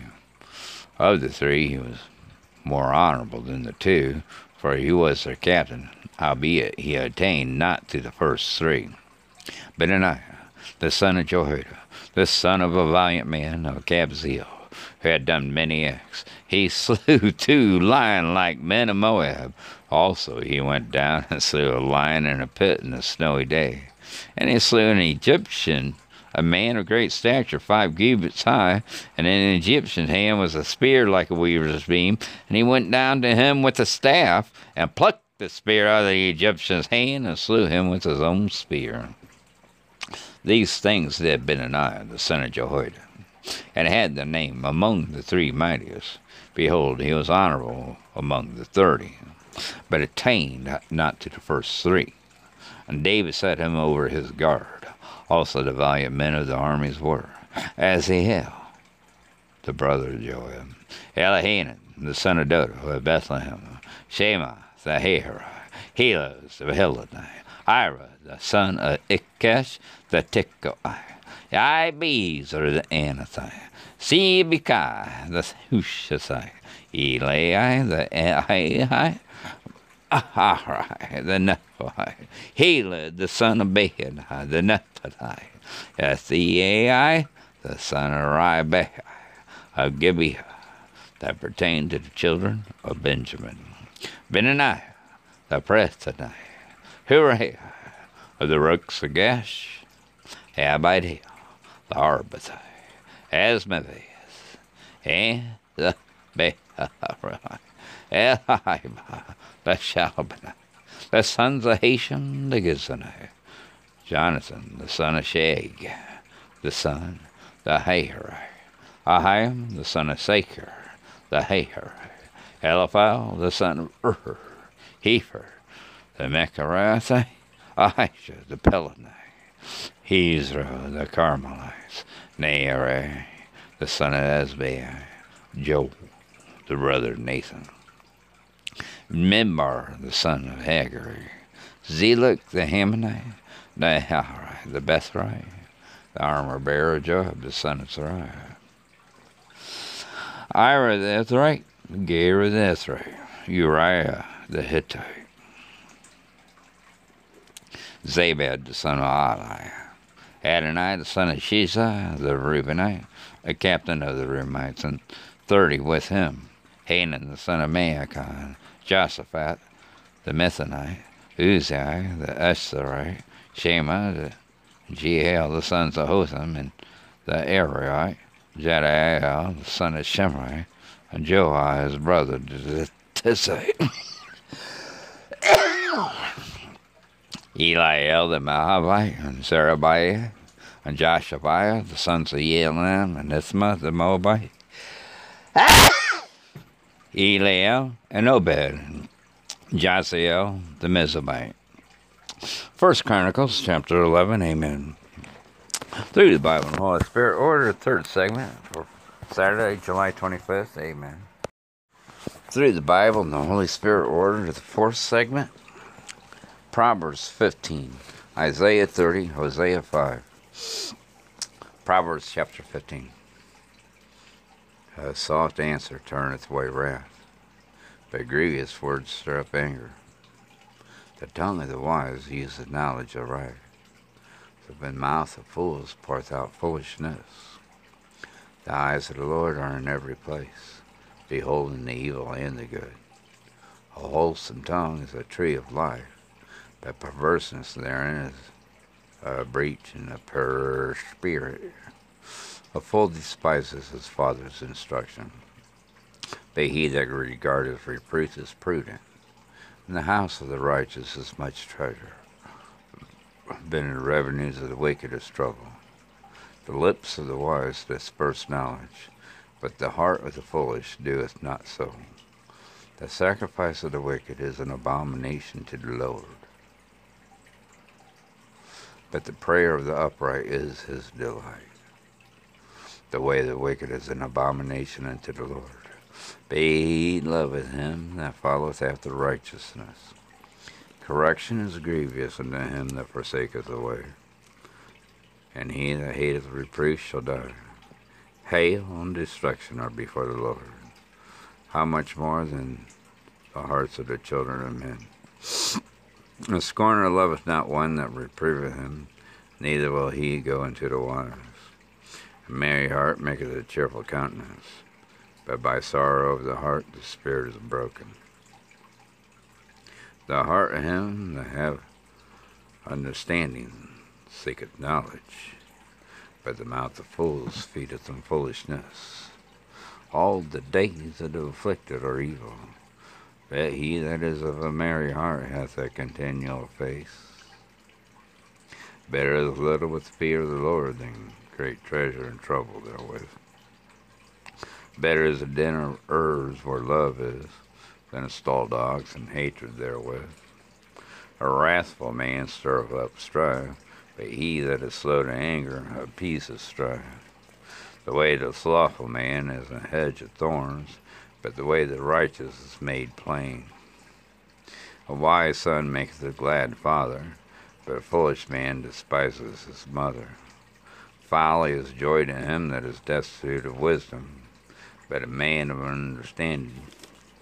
Of the 3 he was more honorable than the 2, for he was their captain, albeit he attained not to the first 3. Benaniah, the son of Jehoiada, the son of a valiant man of Kabzeel, who had done many acts. He slew 2 lion-like men of Moab. Also he went down and slew a lion in a pit in a snowy day. And he slew an Egyptian, a man of great stature, 5 cubits high, and in an Egyptian hand was a spear like a weaver's beam. And he went down to him with a staff, and plucked the spear out of the Egyptian's hand, and slew him with his own spear. These things did Benaniah, the son of Jehoiada, and had the name among the 3 mightiest. Behold, he was honorable among the 30, but attained not to the first 3. And David set him over his guard. Also the valiant men of the armies were Asahel, the brother of Joab, Elihanan, the son of Dodo of Bethlehem, Shema, the Herah, Helos, the Helonite, Ira, the son of Ikesh, the Tekoai, the Ibes, or the Anathai, Sibikai, the Hushasai, Elai, the Ahai, Ahari, the Nephi, Hela, the son of Behi, the Nephi, Theai, the son of Ribehi, of Gibeah, that pertained to the children of Benjamin, Benaniah, the Prethaniah, Huraiah, of the rooks of Gash, Abidiah, the Arbathai, Asmavias, and the Beharai, Elhaibah, the Shalbanai, the sons of Hashem, the Gizanai, Jonathan, the son of Sheg, the son, the Haharai, Ahiam, the son of Saker, the Haharai, Eliphal, the son of Ur, Hefer, the Mecharathai, Ahijah, the Pelonai, Hezro, the Carmelites, Naare, the son of Azbeah, Joel, the brother of Nathan, Midbar, the son of Hagari, Zeluk, the Hamanite, Naharite, the Bethrite, the armor-bearer Joab, the son of Sariah, Ira, the Ethrite, Gera, the Ethrite, Uriah, the Hittite, Zabed, the son of Ali, Adonai, the son of Shizai, the Reubenite, a captain of the Reubenites, and 30 with him, Hanan, the son of Maacon, Josaphat, the Methonite, Uzai, the Eshtarite, Shema, the Jeiel, the sons of Hotham, and the Arioite, Jediel, the son of Shemri, and Joai, his brother, the Tizite, Eliel, the Mahavite, and Zerabiah, and Joshabiah, the sons of Yelam, and Ithma, the Moabite, Eliel, and Obed, and Jasiel, the Mizabite. 1 Chronicles chapter 11, amen. Through the Bible and Holy Spirit, order, third segment for Saturday, July 25th, amen. Through the Bible and the Holy Spirit, order, the fourth segment, Proverbs 15, Isaiah 30, Hosea 5. Proverbs chapter 15. A soft answer turneth away wrath, but grievous words stir up anger. The tongue of the wise useth knowledge aright, but the mouth of fools poureth out foolishness. The eyes of the Lord are in every place, beholding the evil and the good. A wholesome tongue is a tree of life, but perverseness therein is a breach in a pure spirit. A fool despises his father's instruction, but he that regardeth reproof is prudent. In the house of the righteous is much treasure, but in the revenues of the wicked is trouble. The lips of the wise disperse knowledge, but the heart of the foolish doeth not so. The sacrifice of the wicked is an abomination to the Lord, but the prayer of the upright is his delight. The way of the wicked is an abomination unto the Lord, but he loveth him that followeth after righteousness. Correction is grievous unto him that forsaketh the way, and he that hateth reproof shall die. Hail and destruction are before the Lord, how much more than the hearts of the children of men. A scorner loveth not one that reproveth him, neither will he go into the wise. A merry heart maketh a cheerful countenance, but by sorrow of the heart the spirit is broken. The heart of him that hath understanding seeketh knowledge, but the mouth of fools feedeth on foolishness. All the days of the afflicted are evil, but he that is of a merry heart hath a continual face. Better is little with fear of the Lord than great treasure and trouble therewith. Better is a den of herbs where love is, than a stall dogs and hatred therewith. A wrathful man stirreth up strife, but he that is slow to anger appeaseth strife. The way of the slothful man is a hedge of thorns, but the way of the righteous is made plain. A wise son maketh a glad father, but a foolish man despises his mother. Folly is joy to him that is destitute of wisdom, but a man of understanding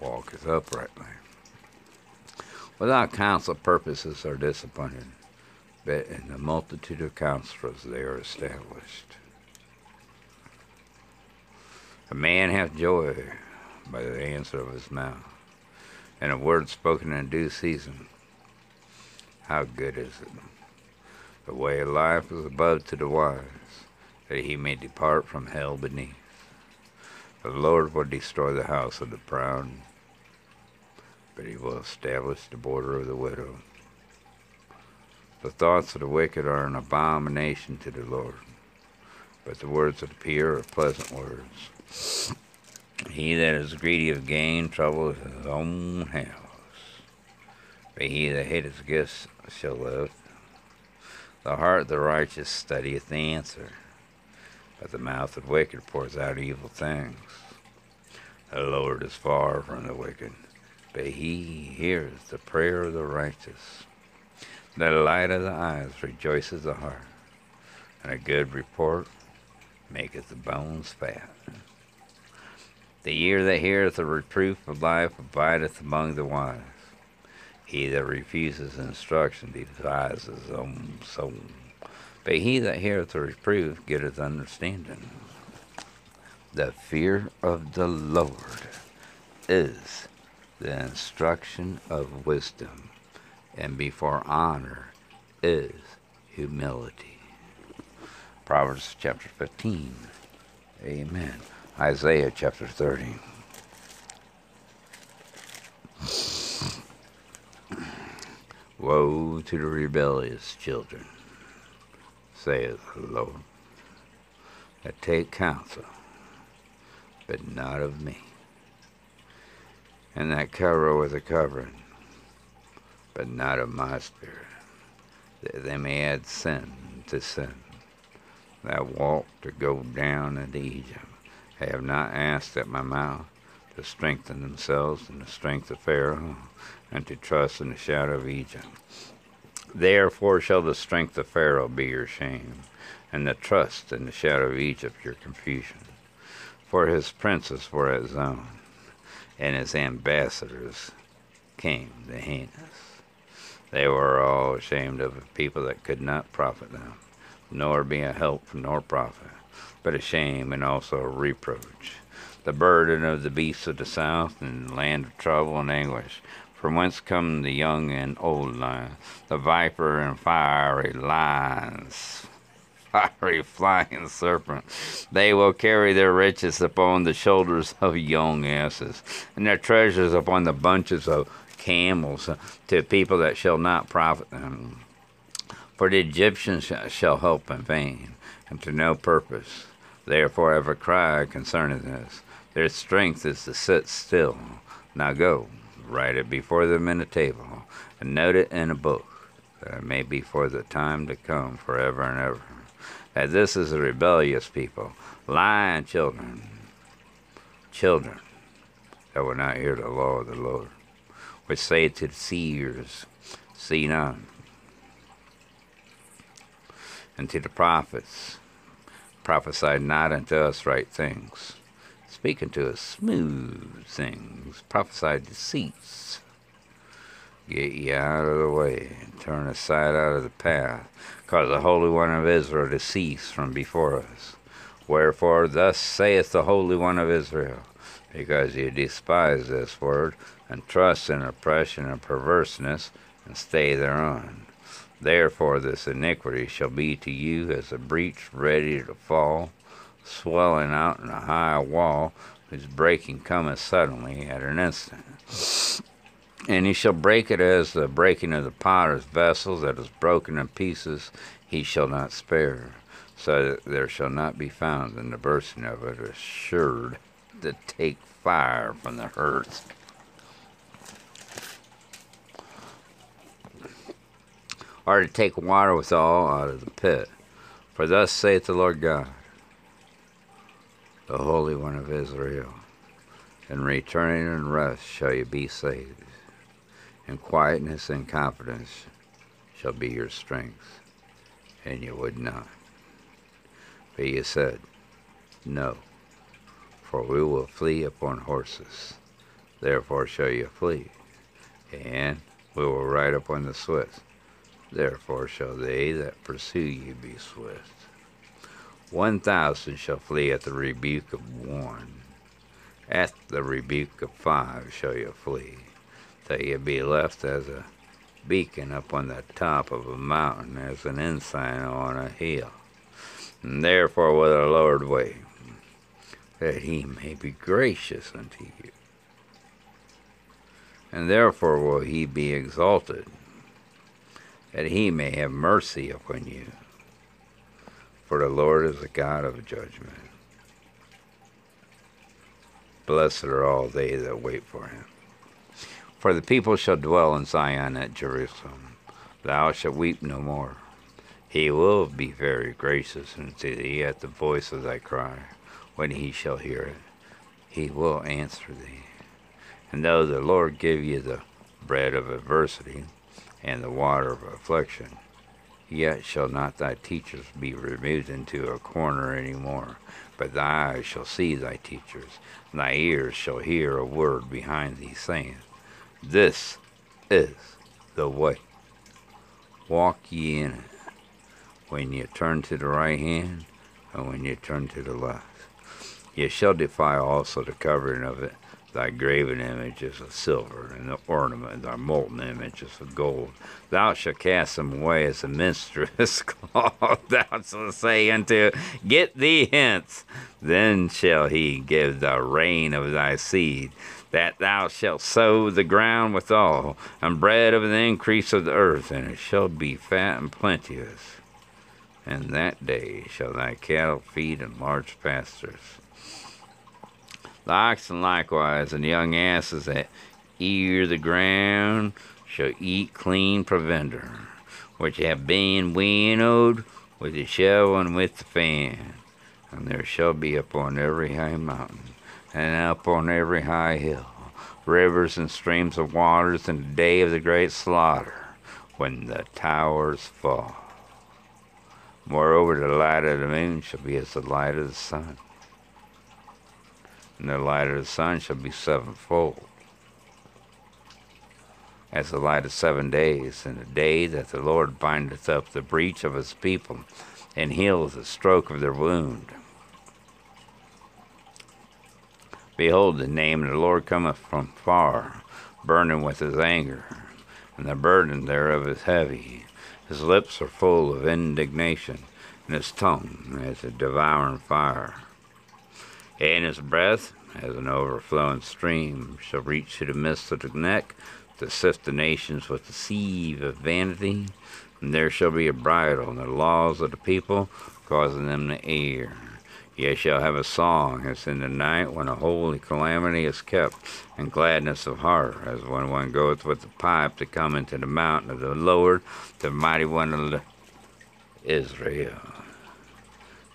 walketh uprightly. without counsel, purposes are disappointed, but in the multitude of counselors they are established. A man hath joy by the answer of his mouth, and a word spoken in due season. How good is it? The way of life is above to the wise, that he may depart from hell beneath. The Lord will destroy the house of the proud, but he will establish the border of the widow. The thoughts of the wicked are an abomination to the Lord, but the words of the pure are pleasant words. He that is greedy of gain troubles his own house, but he that hateth gifts shall live. The heart of the righteous studieth the answer, but the mouth of the wicked pours out evil things. The Lord is far from the wicked, but he hears the prayer of the righteous. The light of the eyes rejoices the heart, and a good report maketh the bones fat. The ear that heareth the reproof of life abideth among the wise. He that refuses instruction devises his own soul, but he that heareth the reproof getteth understanding. The fear of the Lord is the instruction of wisdom, and before honor is humility. Proverbs chapter 15. Amen. Isaiah chapter 30. Woe to the rebellious children, saith the Lord, that take counsel, but not of me, and that cover with a covering, but not of my spirit, that they may add sin to sin, that walk to go down into Egypt. They have not asked at my mouth to strengthen themselves in the strength of Pharaoh, and to trust in the shadow of Egypt. Therefore shall the strength of Pharaoh be your shame, and the trust in the shadow of Egypt your confusion. For his princes were his own, and his ambassadors came to hand us. They were all ashamed of a people that could not profit them, nor be a help nor profit, but a shame and also a reproach. The burden of the beasts of the south, and the land of trouble and anguish, from whence come the young and old lion, the viper and fiery lions, fiery flying serpent. They will carry their riches upon the shoulders of young asses, and their treasures upon the bunches of camels, to people that shall not profit them. For the Egyptians shall help in vain, and to no purpose. Therefore I have a cry concerning this. Their strength is to sit still. Now go, write it before them in a table, and note it in a book, that it may be for the time to come, forever and ever. That this is a rebellious people, lying children that will not hear the law of the Lord, which say to the seers, see not, and to the prophets, prophesy not unto us right things, speaking to us smooth things, prophesy deceits. Get ye out of the way, and turn aside out of the path, cause the Holy One of Israel to cease from before us. Wherefore thus saith the Holy One of Israel, because ye despise this word, and trust in oppression and perverseness, and stay thereon. Therefore this iniquity shall be to you as a breach ready to fall, swelling out in a high wall, whose breaking cometh suddenly at an instant. And he shall break it as the breaking of the potter's vessels that is broken in pieces, he shall not spare, so that there shall not be found in the bursting of it assured to take fire from the hearth. Or to take water withal out of the pit. For thus saith the Lord God, the Holy One of Israel, in returning and rest shall you be saved, and quietness and confidence shall be your strength. And you would not, but you said, no, for we will flee upon horses. Therefore shall you flee, and we will ride upon the swift. Therefore shall they that pursue you be swift. 1,000 shall flee at the rebuke of one. At the rebuke of five shall you flee, till you be left as a beacon upon the top of a mountain, as an ensign on a hill. And therefore will the Lord wait, that he may be gracious unto you. And therefore will he be exalted, that he may have mercy upon you. For the Lord is the God of judgment. Blessed are all they that wait for him. For the people shall dwell in Zion at Jerusalem. Thou shalt weep no more. He will be very gracious unto thee at the voice of thy cry. When he shall hear it, he will answer thee. And though the Lord give you the bread of adversity and the water of affliction, yet shall not thy teachers be removed into a corner any more, but thy eyes shall see thy teachers, and thy ears shall hear a word behind thee, saying, This is the way. Walk ye in it, when ye turn to the right hand, and when ye turn to the left. Ye shall defy also the covering of it, thy graven images of silver, and the ornament, thy molten images of gold. Thou shalt cast them away as a minstrel's cloth. Thou shalt say unto, Get thee hence. Then shall he give the rain of thy seed, that thou shalt sow the ground withal, and bread of the increase of the earth, and it shall be fat and plenteous. And that day shall thy cattle feed in large pastures. The oxen likewise, and young asses that ear the ground, shall eat clean provender, which have been winnowed with the shovel and with the fan. And there shall be upon every high mountain, and upon every high hill, rivers and streams of waters in the day of the great slaughter, when the towers fall. Moreover, the light of the moon shall be as the light of the sun, and the light of the sun shall be sevenfold, as the light of 7 days, in the day that the Lord bindeth up the breach of his people, and heals the stroke of their wound. Behold, the name of the Lord cometh from far, burning with his anger, and the burden thereof is heavy. His lips are full of indignation, and his tongue as a devouring fire. And his breath, as an overflowing stream, shall reach to the midst of the neck, to sift the nations with the sieve of vanity. And there shall be a bridle in the laws of the people, causing them to err. Ye shall have a song, as in the night when a holy calamity is kept, and gladness of heart, as when one goeth with the pipe to come into the mountain of the Lord, the mighty one of Israel.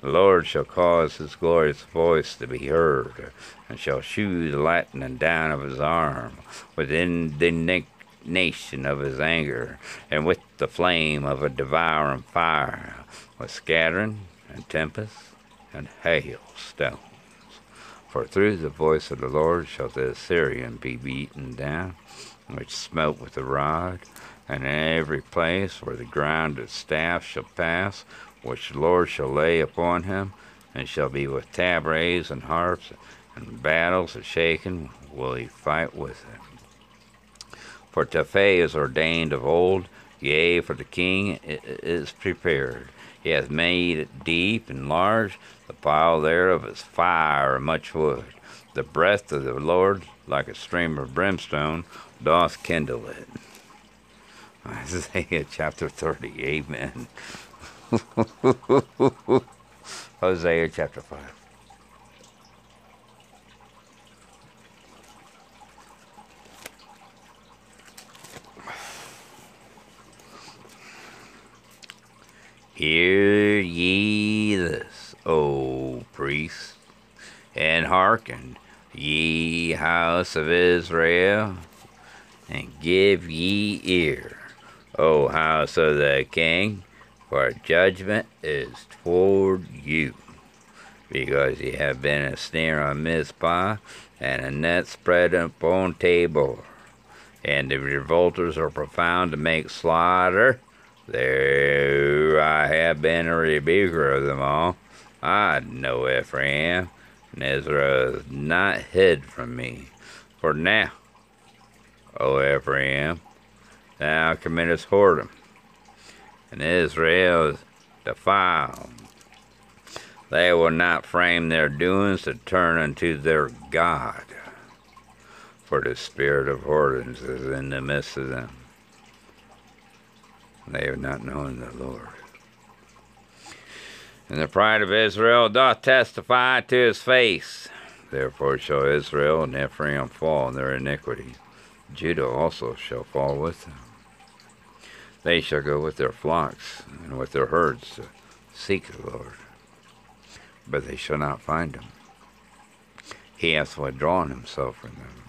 The Lord shall cause his glorious voice to be heard, and shall shew the lightning down of his arm, with indignation of his anger, and with the flame of a devouring fire, with scattering, and tempest, and hailstones. For through the voice of the Lord shall the Assyrian be beaten down, which smote with the rod, and in every place where the ground of staff shall pass, which the Lord shall lay upon him, and shall be with tabrets and harps, and battles are shaken, will he fight with him. For Tophet is ordained of old, yea, for the king it is prepared. He hath made it deep and large, the pile thereof is fire and much wood. The breath of the Lord, like a stream of brimstone, doth kindle it. Isaiah chapter 30, amen. Hosea chapter 5. Hear ye this, O priests, and hearken, ye house of Israel, and give ye ear, O house of the king, for judgment is toward you, because ye have been a snare on Mizpah, and a net spread upon Tabor. and the revolters are profound to make slaughter. Though I have been a rebuker of them all, I know Ephraim, and Israel is not hid from me. For now, O Ephraim, thou committest whoredom, and Israel is defiled. They will not frame their doings to turn unto their God, for the spirit of whoredoms is in the midst of them. They have not known the Lord. And the pride of Israel doth testify to his face. Therefore shall Israel and Ephraim fall in their iniquity. Judah also shall fall with them. They shall go with their flocks and with their herds to seek the Lord, but they shall not find him. He hath withdrawn himself from them.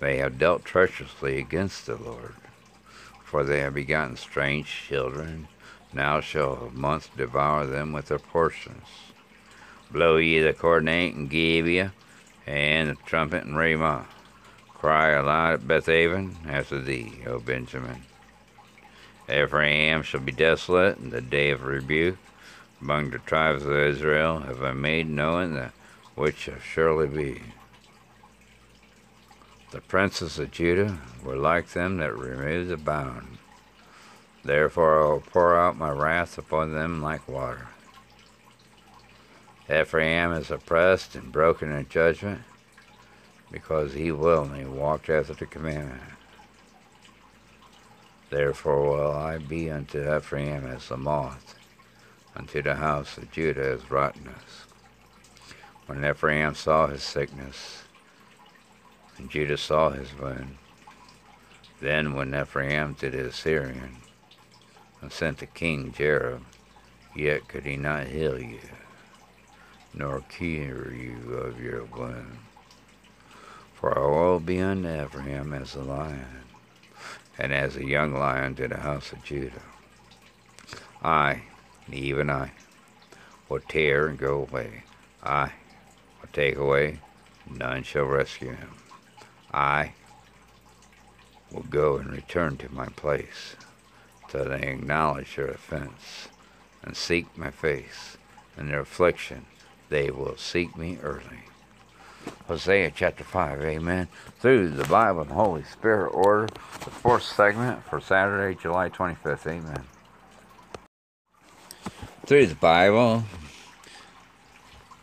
They have dealt treacherously against the Lord, for they have begotten strange children. Now shall a month devour them with their portions. Blow ye the cornet in Gibeah, and the trumpet in Ramah. Cry aloud at Bethaven after thee, O Benjamin. Ephraim shall be desolate in the day of rebuke. Among the tribes of Israel have I made known that which shall surely be. The princes of Judah were like them that remove the bound. Therefore I will pour out my wrath upon them like water. Ephraim is oppressed and broken in judgment, because he willingly walked after the commandment. Therefore will I be unto Ephraim as the moth, unto the house of Judah as rottenness. When Ephraim saw his sickness, and Judah saw his wound, then went Ephraim to the Assyrian, and sent to King Gerar, yet could he not heal you, nor cure you of your wound. For I will be unto Ephraim as a lion, and as a young lion to the house of Judah. I, even I, will tear and go away. I will take away, none shall rescue him. I will go and return to my place, till they acknowledge their offense, and seek my face. In their affliction they will seek me early. Hosea chapter 5, amen. Through the Bible and Holy Spirit order, the fourth segment for Saturday, July 25th, amen. Through the Bible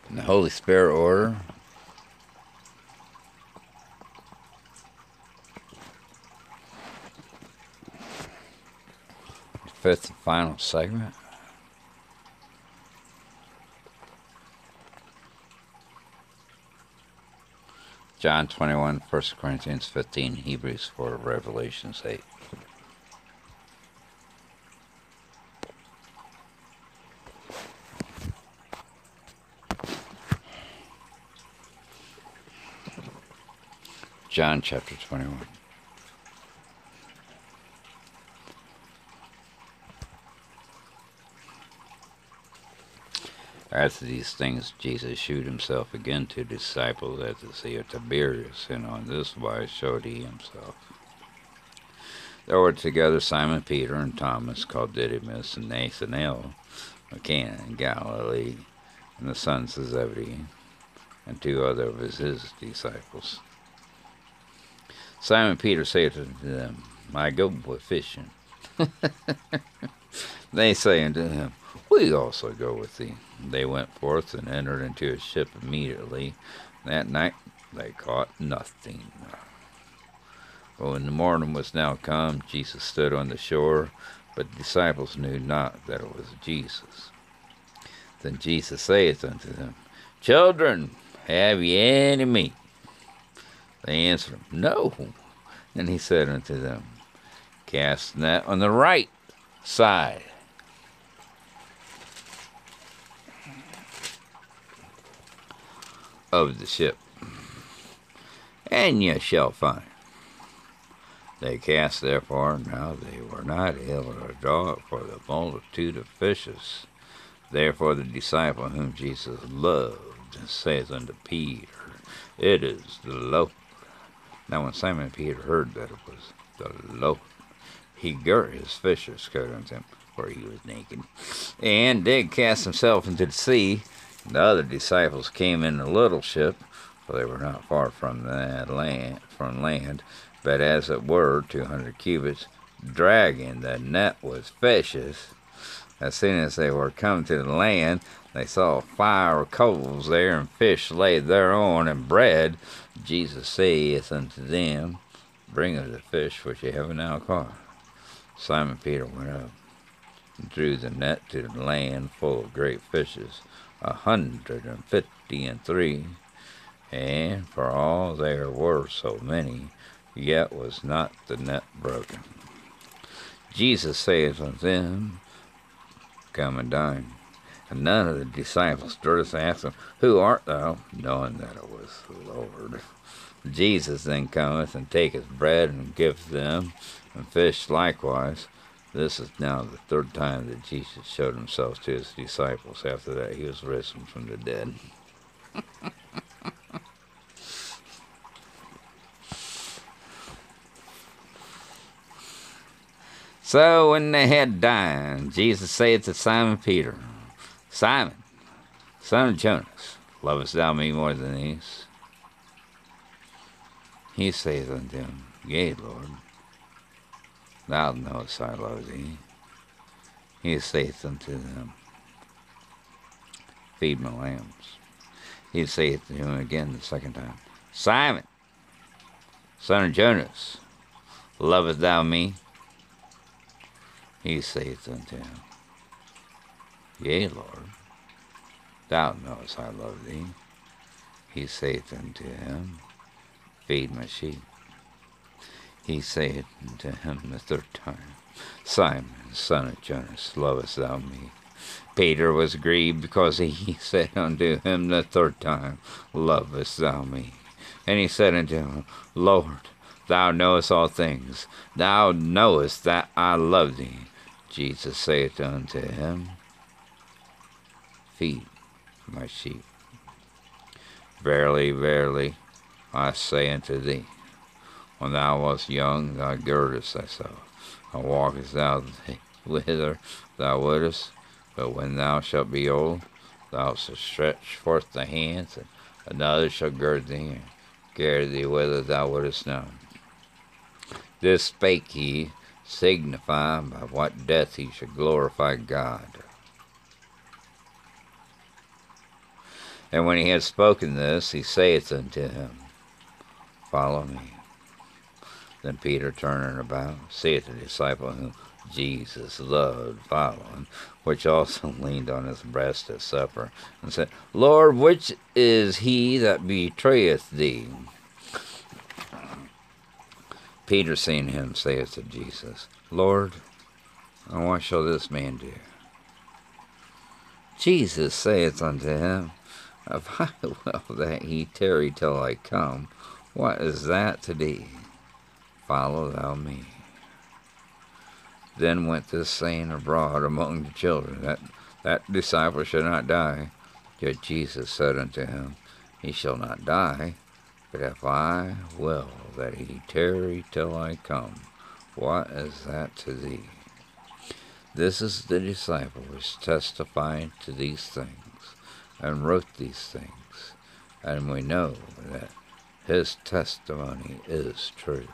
and the Holy Spirit order. Fifth and final segment. John 21, 1 Corinthians 15, Hebrews 4, Revelations 8. John chapter 21. After these things, Jesus shewed himself again to disciples at the Sea of Tiberias, and on this wise showed he himself. There were together Simon Peter and Thomas, called Didymus, and Nathanael of Cana in Galilee, and the sons of Zebedee, and two other of his disciples. Simon Peter saith unto them, I go fishing. They say unto him, We also go with thee. They went forth and entered into a ship immediately. That night they caught nothing. But when the morning was now come, Jesus stood on the shore, but the disciples knew not that it was Jesus. Then Jesus saith unto them, Children, have ye any meat? They answered him, No. And he said unto them, Cast net on the right side, of the ship, and ye shall find. They cast therefore, now they were not able to draw it for the multitude of fishes. Therefore the disciple whom Jesus loved saith unto Peter, It is the Lord. Now when Simon Peter heard that it was the Lord, he girt his fisher's coat on him, for he was naked, and did cast himself into the sea. The other disciples came in a little ship, for they were not far from land, but as it were 200 cubits, dragging the net with fishes. As soon as they were come to the land, they saw fire coals there, and fish laid thereon, and bread. Jesus saith unto them, Bring us the fish which ye have now caught. Simon Peter went up, and drew the net to the land full of great fishes, 153. And for all there were so many, yet was not the net broken. Jesus saith unto them, Come and dine. And none of the disciples durst ask him, Who art thou? Knowing that it was the Lord. Jesus then cometh, and taketh bread, and giveth them, and fish likewise. This is now the third time that Jesus showed himself to his disciples after that he was risen from the dead. So when they had dined, Jesus saith to Simon Peter, Simon, son of Jonas, lovest thou me more than these? He saith unto him, Yea, Lord, thou knowest I love thee. He saith unto them, Feed my lambs. He saith to him again the second time, Simon, son of Jonas, lovest thou me? He saith unto him, Yea, Lord, thou knowest I love thee. He saith unto him, Feed my sheep. He saith unto him the third time, Simon, son of Jonas, lovest thou me? Peter was grieved because he said unto him the third time, Lovest thou me? And he said unto him, Lord, thou knowest all things. Thou knowest that I love thee. Jesus saith unto him, Feed my sheep. Verily, verily, I say unto thee, when thou wast young, thou girdest thyself, and walkest thou whither thou wouldest. But when thou shalt be old, thou shalt stretch forth thy hands, and another shall gird thee, and carry thee whither thou wouldest not. This spake he, signifying by what death he should glorify God. And when he had spoken this, he saith unto him, Follow me. Then Peter, turning about, saith the disciple whom Jesus loved, following, which also leaned on his breast at supper, and said, Lord, which is he that betrayeth thee? Peter, seeing him, saith to Jesus, Lord, and what shall this man do? Jesus saith unto him, If I will that he tarry till I come, what is that to thee? Follow thou me. Then went this saying abroad among the children, that disciple should not die. Yet Jesus said unto him, He shall not die, but if I will that he tarry till I come, what is that to thee? This is the disciple which testified to these things, and wrote these things, and we know that his testimony is true.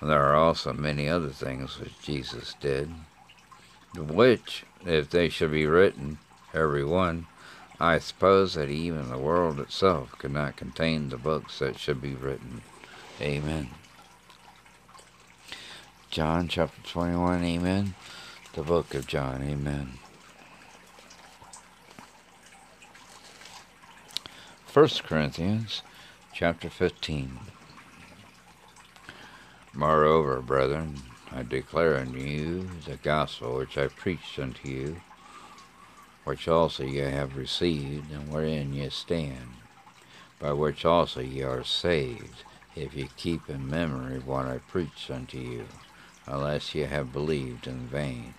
And there are also many other things which Jesus did, which, if they should be written, every one, I suppose that even the world itself could not contain the books that should be written. Amen. John chapter 21, amen. The book of John, amen. 1 Corinthians chapter 15. Moreover, brethren, I declare unto you the gospel which I preached unto you, which also ye have received, and wherein ye stand, by which also ye are saved, if ye keep in memory what I preached unto you, unless ye have believed in vain.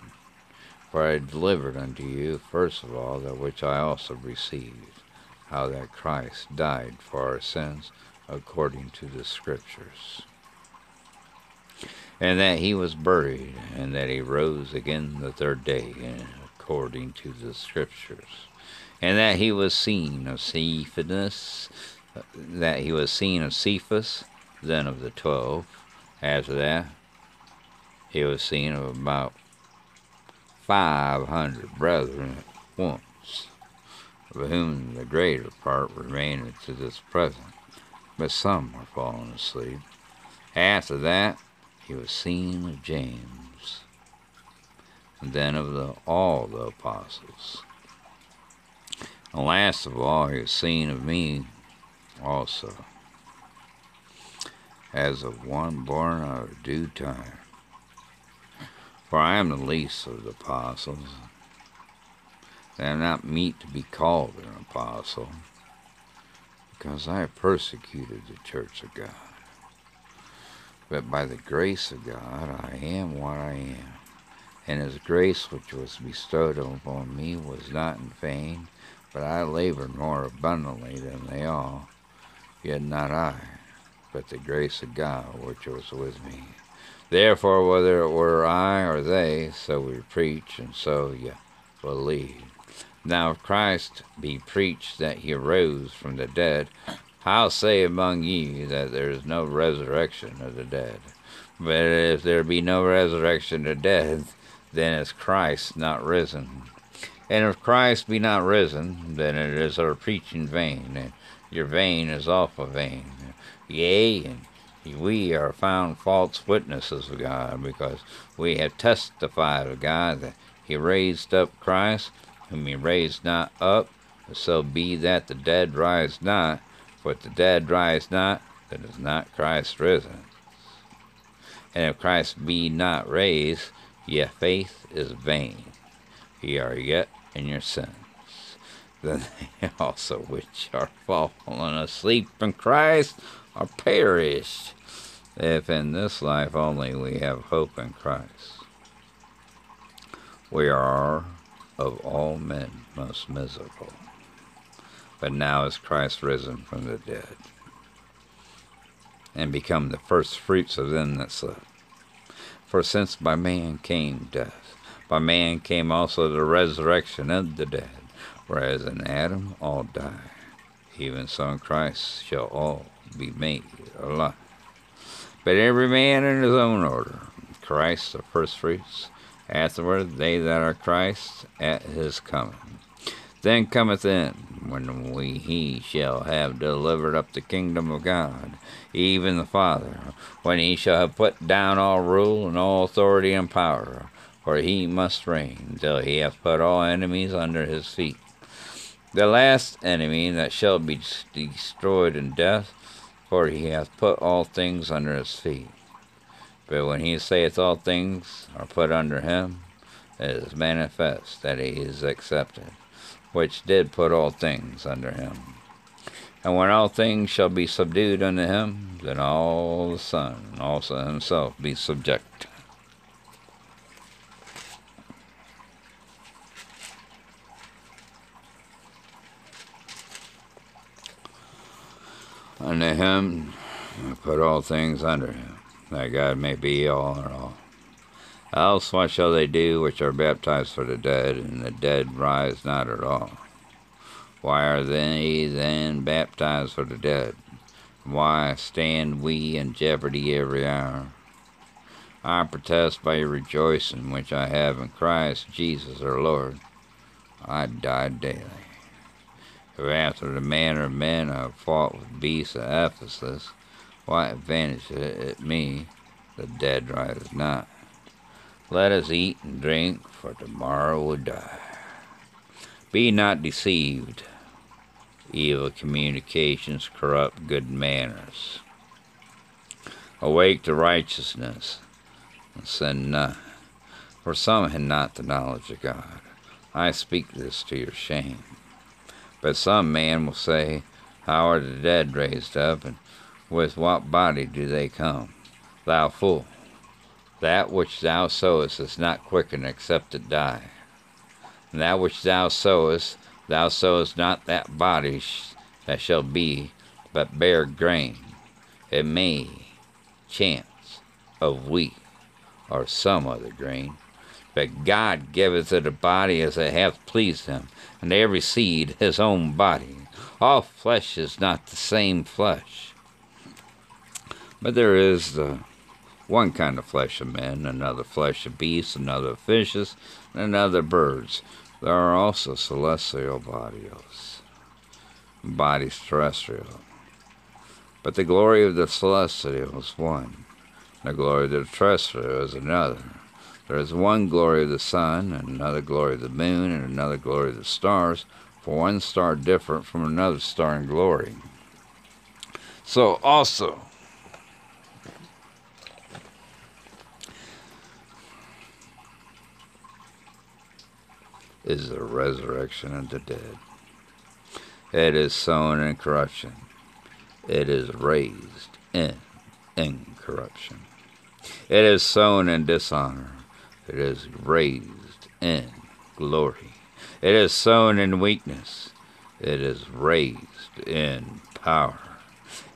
For I delivered unto you, first of all, that which I also received, how that Christ died for our sins according to the scriptures. And that he was buried, and that he rose again the third day, according to the scriptures. And that he was seen of Cephas, then of the 12. After that, he was seen of about 500 brethren at once, of whom the greater part remained to this present, but some were fallen asleep. After that, he was seen of James, and then of all the apostles. And last of all, he was seen of me also, as of one born out of due time. For I am the least of the apostles, and I am not meet to be called an apostle, because I have persecuted the church of God. But by the grace of God I am what I am, and his grace which was bestowed upon me was not in vain, but I labored more abundantly than they all, yet not I, but the grace of God which was with me. Therefore, whether it were I or they, so we preach, and so ye believe. Now if Christ be preached that he arose from the dead, how say among ye that there is no resurrection of the dead? But if there be no resurrection of the dead, then is Christ not risen. And if Christ be not risen, then it is our preaching vain, and your vain is awful vain. Yea, and we are found false witnesses of God, because we have testified of God that he raised up Christ, whom he raised not up, so be that the dead rise not. For if the dead rise not, then is not Christ risen. And if Christ be not raised, ye faith is vain. Ye are yet in your sins. Then they also which are fallen asleep in Christ are perished. If in this life only we have hope in Christ, we are of all men most miserable. But now is Christ risen from the dead, and become the first fruits of them that slept. For since by man came death, by man came also the resurrection of the dead. Whereas in Adam all die, even so in Christ shall all be made alive. But every man in his own order, Christ the first fruits, afterward they that are Christ at his coming. Then cometh in, when he shall have delivered up the kingdom of God, even the Father, when he shall have put down all rule and all authority and power, for he must reign till he hath put all enemies under his feet. The last enemy that shall be destroyed in death, for he hath put all things under his feet. But when he saith all things are put under him, it is manifest that he is accepted, which did put all things under him. And when all things shall be subdued unto him, then all the Son also himself be subject unto him, and put all things under him, that God may be all in all. Else what shall they do which are baptized for the dead, and the dead rise not at all? Why are they then baptized for the dead? Why stand we in jeopardy every hour? I protest by your rejoicing which I have in Christ Jesus our Lord, I die daily. If after the manner of men I have fought with beasts of Ephesus, why advantage it me, the dead rise not? Let us eat and drink, for tomorrow we die. Be not deceived. Evil communications corrupt good manners. Awake to righteousness, and sin not. For some had not the knowledge of God. I speak this to your shame. But some man will say, how are the dead raised up, and with what body do they come? Thou fool, that which thou sowest is not quickened except it die. And that which thou sowest not that body that shall be, but bare grain, it may chance of wheat or some other grain. But God giveth it a body as it hath pleased him, and every seed his own body. All flesh is not the same flesh. But there is one kind of flesh of men, another flesh of beasts, another of fishes, and another birds. There are also celestial bodies terrestrial. But the glory of the celestial is one, the glory of the terrestrial is another. There is one glory of the sun, and another glory of the moon, and another glory of the stars, for one star different from another star in glory. So also, is the resurrection of the dead. It is sown in corruption. It is raised in incorruption. It is sown in dishonor. It is raised in glory. It is sown in weakness. It is raised in power.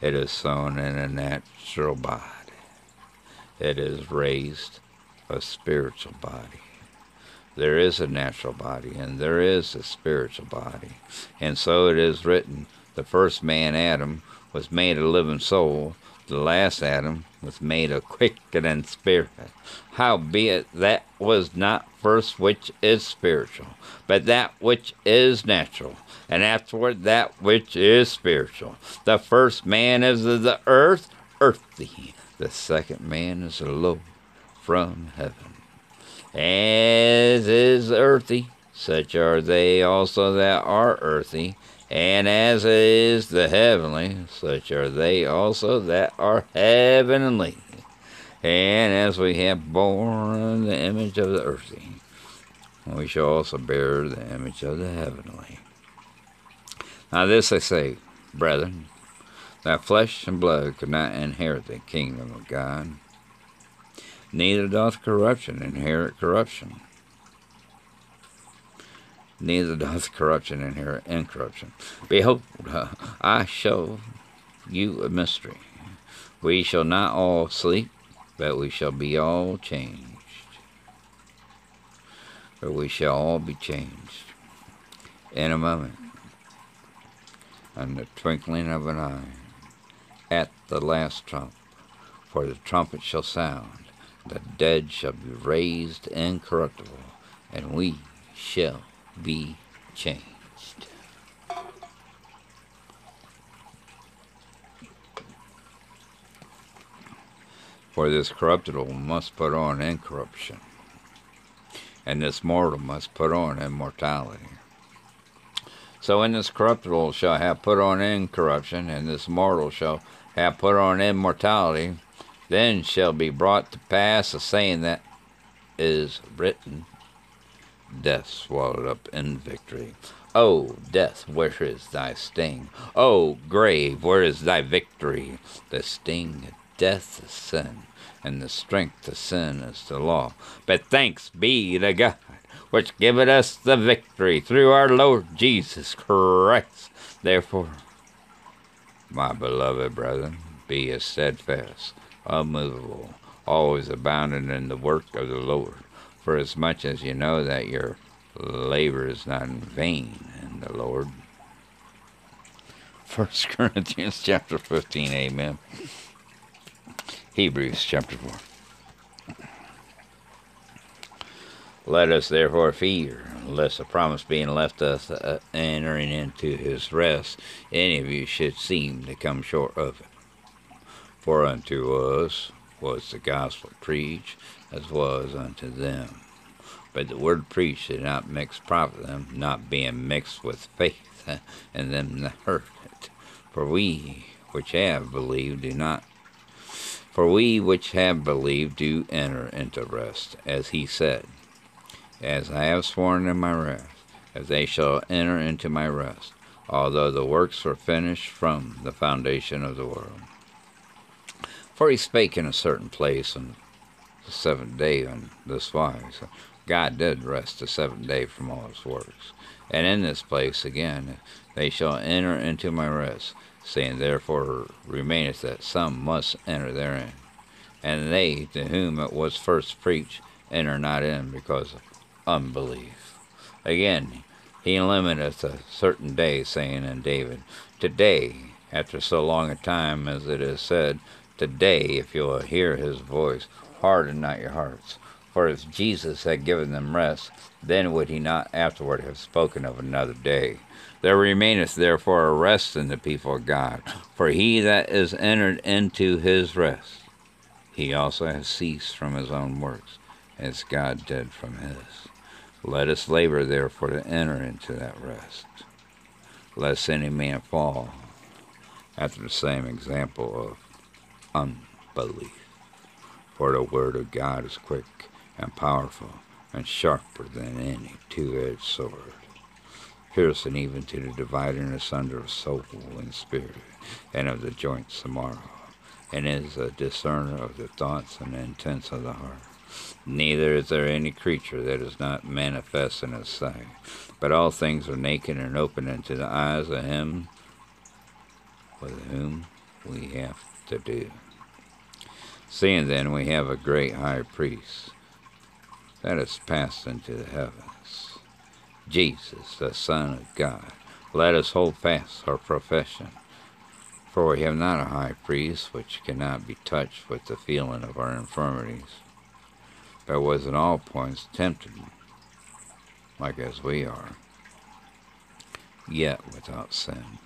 It is sown in a natural body. It is raised a spiritual body. There is a natural body and there is a spiritual body. And so it is written, the first man, Adam, was made a living soul. The last Adam was made a quickening spirit. Howbeit, that was not first which is spiritual, but that which is natural, and afterward that which is spiritual. The first man is of the earth, earthly. The second man is the Lord from heaven. As is earthy, such are they also that are earthy. And as is the heavenly, such are they also that are heavenly. And as we have borne the image of the earthly, we shall also bear the image of the heavenly. Now this I say, brethren, that flesh and blood could not inherit the kingdom of God, neither doth corruption inherit corruption. Neither doth corruption inherit incorruption. Behold, I show you a mystery. We shall not all sleep, but we shall be all changed. For we shall all be changed in a moment, in the twinkling of an eye, at the last trump. For the trumpet shall sound, the dead shall be raised incorruptible, and we shall be changed. For this corruptible must put on incorruption, and this mortal must put on immortality. So in this corruptible shall have put on incorruption, and this mortal shall have put on immortality. Then shall be brought to pass the saying that is written, Death swallowed up in victory. O death, where is thy sting? O grave, where is thy victory? The sting of death is sin, and the strength of sin is the law. But thanks be to God, which giveth us the victory through our Lord Jesus Christ. Therefore, my beloved brethren, be as steadfast, unmovable, always abounding in the work of the Lord, for as much as you know that your labor is not in vain in the Lord. 1 Corinthians chapter 15, amen. Hebrews chapter 4. Let us therefore fear, lest the promise being left us entering into his rest, any of you should seem to come short of it. For unto us was the gospel preached, as was unto them. But the word preached did not mix profit them, not being mixed with faith in them that heard it. For we which have believed do enter into rest, as he said, As I have sworn in my wrath, if they shall enter into my rest, although the works were finished from the foundation of the world. For he spake in a certain place on the seventh day on this wise. God did rest the seventh day from all his works. And in this place again, they shall enter into my rest, saying, Therefore remaineth that some must enter therein. And they to whom it was first preached enter not in because of unbelief. Again, he limiteth a certain day, saying in David, Today, after so long a time as it is said, Today, if you will hear his voice, harden not your hearts. For if Jesus had given them rest, then would he not afterward have spoken of another day. There remaineth therefore a rest in the people of God, for he that is entered into his rest, he also hath ceased from his own works, as God did from his. Let us labor therefore to enter into that rest, lest any man fall after the same example of unbelief. For the word of God is quick and powerful, and sharper than any two-edged sword, piercing even to the dividing asunder of soul and spirit, and of the joints and marrow, and is a discerner of the thoughts and intents of the heart. Neither is there any creature that is not manifest in his sight, but all things are naked and open unto the eyes of him with whom we have to do. Seeing then we have a great high priest, that is passed into the heavens, Jesus, the Son of God. Let us hold fast our profession, for we have not a high priest which cannot be touched with the feeling of our infirmities, but was in all points tempted, like as we are, yet without sin.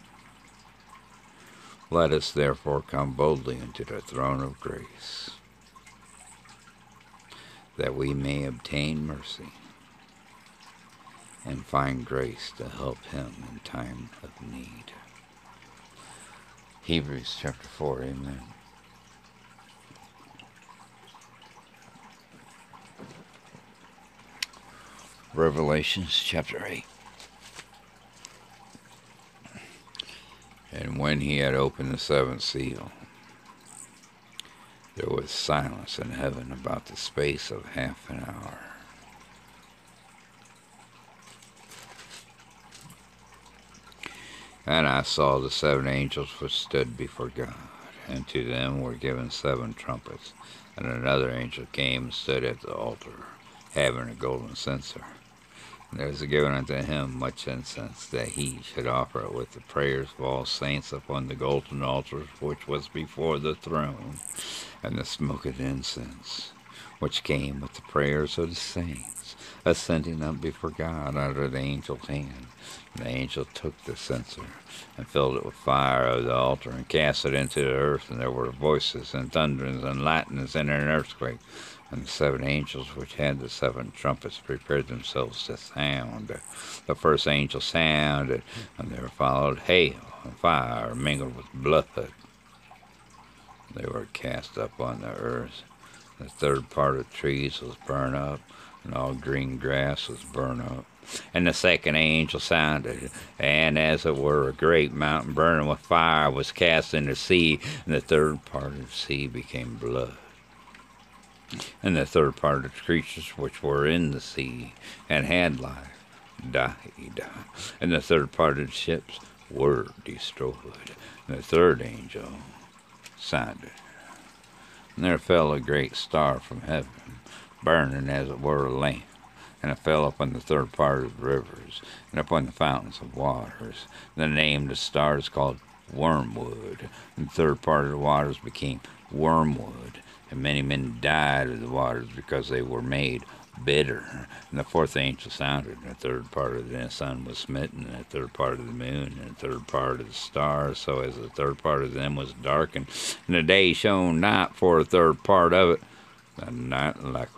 Let us therefore come boldly into the throne of grace, that we may obtain mercy and find grace to help him in time of need. Hebrews chapter 4, amen. Revelations chapter 8. And when he had opened the seventh seal, there was silence in heaven about the space of half an hour. And I saw the seven angels which stood before God, and to them were given seven trumpets. And another angel came and stood at the altar, having a golden censer. And there was given unto him much incense, that he should offer it with the prayers of all saints upon the golden altar which was before the throne, and the smoke of the incense, which came with the prayers of the saints, ascending up before God out of the angel's hand. And the angel took the censer, and filled it with fire of the altar, and cast it into the earth, and there were voices, and thunderings, and lightnings, and an earthquake. And the seven angels which had the seven trumpets prepared themselves to sound. The first angel sounded, and there followed hail and fire mingled with blood. They were cast up on the earth. The third part of trees was burned up, and all green grass was burned up. And the second angel sounded, and as it were a great mountain burning with fire was cast into the sea, and the third part of the sea became blood. And the third part of the creatures which were in the sea and had life died. And the third part of the ships were destroyed. And the third angel sounded, and there fell a great star from heaven, burning as it were a lamp. And it fell upon the third part of the rivers, and upon the fountains of waters. The name of the star is called Wormwood. And the third part of the waters became Wormwood. And many men died of the waters, because they were made bitter. And the fourth angel sounded, and the third part of the sun was smitten, and the third part of the moon, and the third part of the stars, so as the third part of them was darkened. And the day shone not for a third part of it, and night likewise.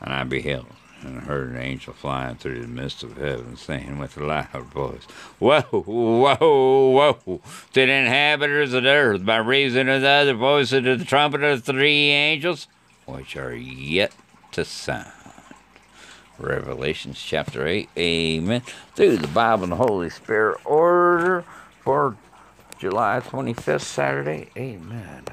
And I beheld, and I heard an angel flying through the midst of heaven, saying with a loud voice, Woe, woe, woe to the inhabitants of the earth, by reason of the other voice of the trumpet of the three angels, which are yet to sound. Revelations chapter 8, amen. Through the Bible and the Holy Spirit order for July 25th, Saturday, amen.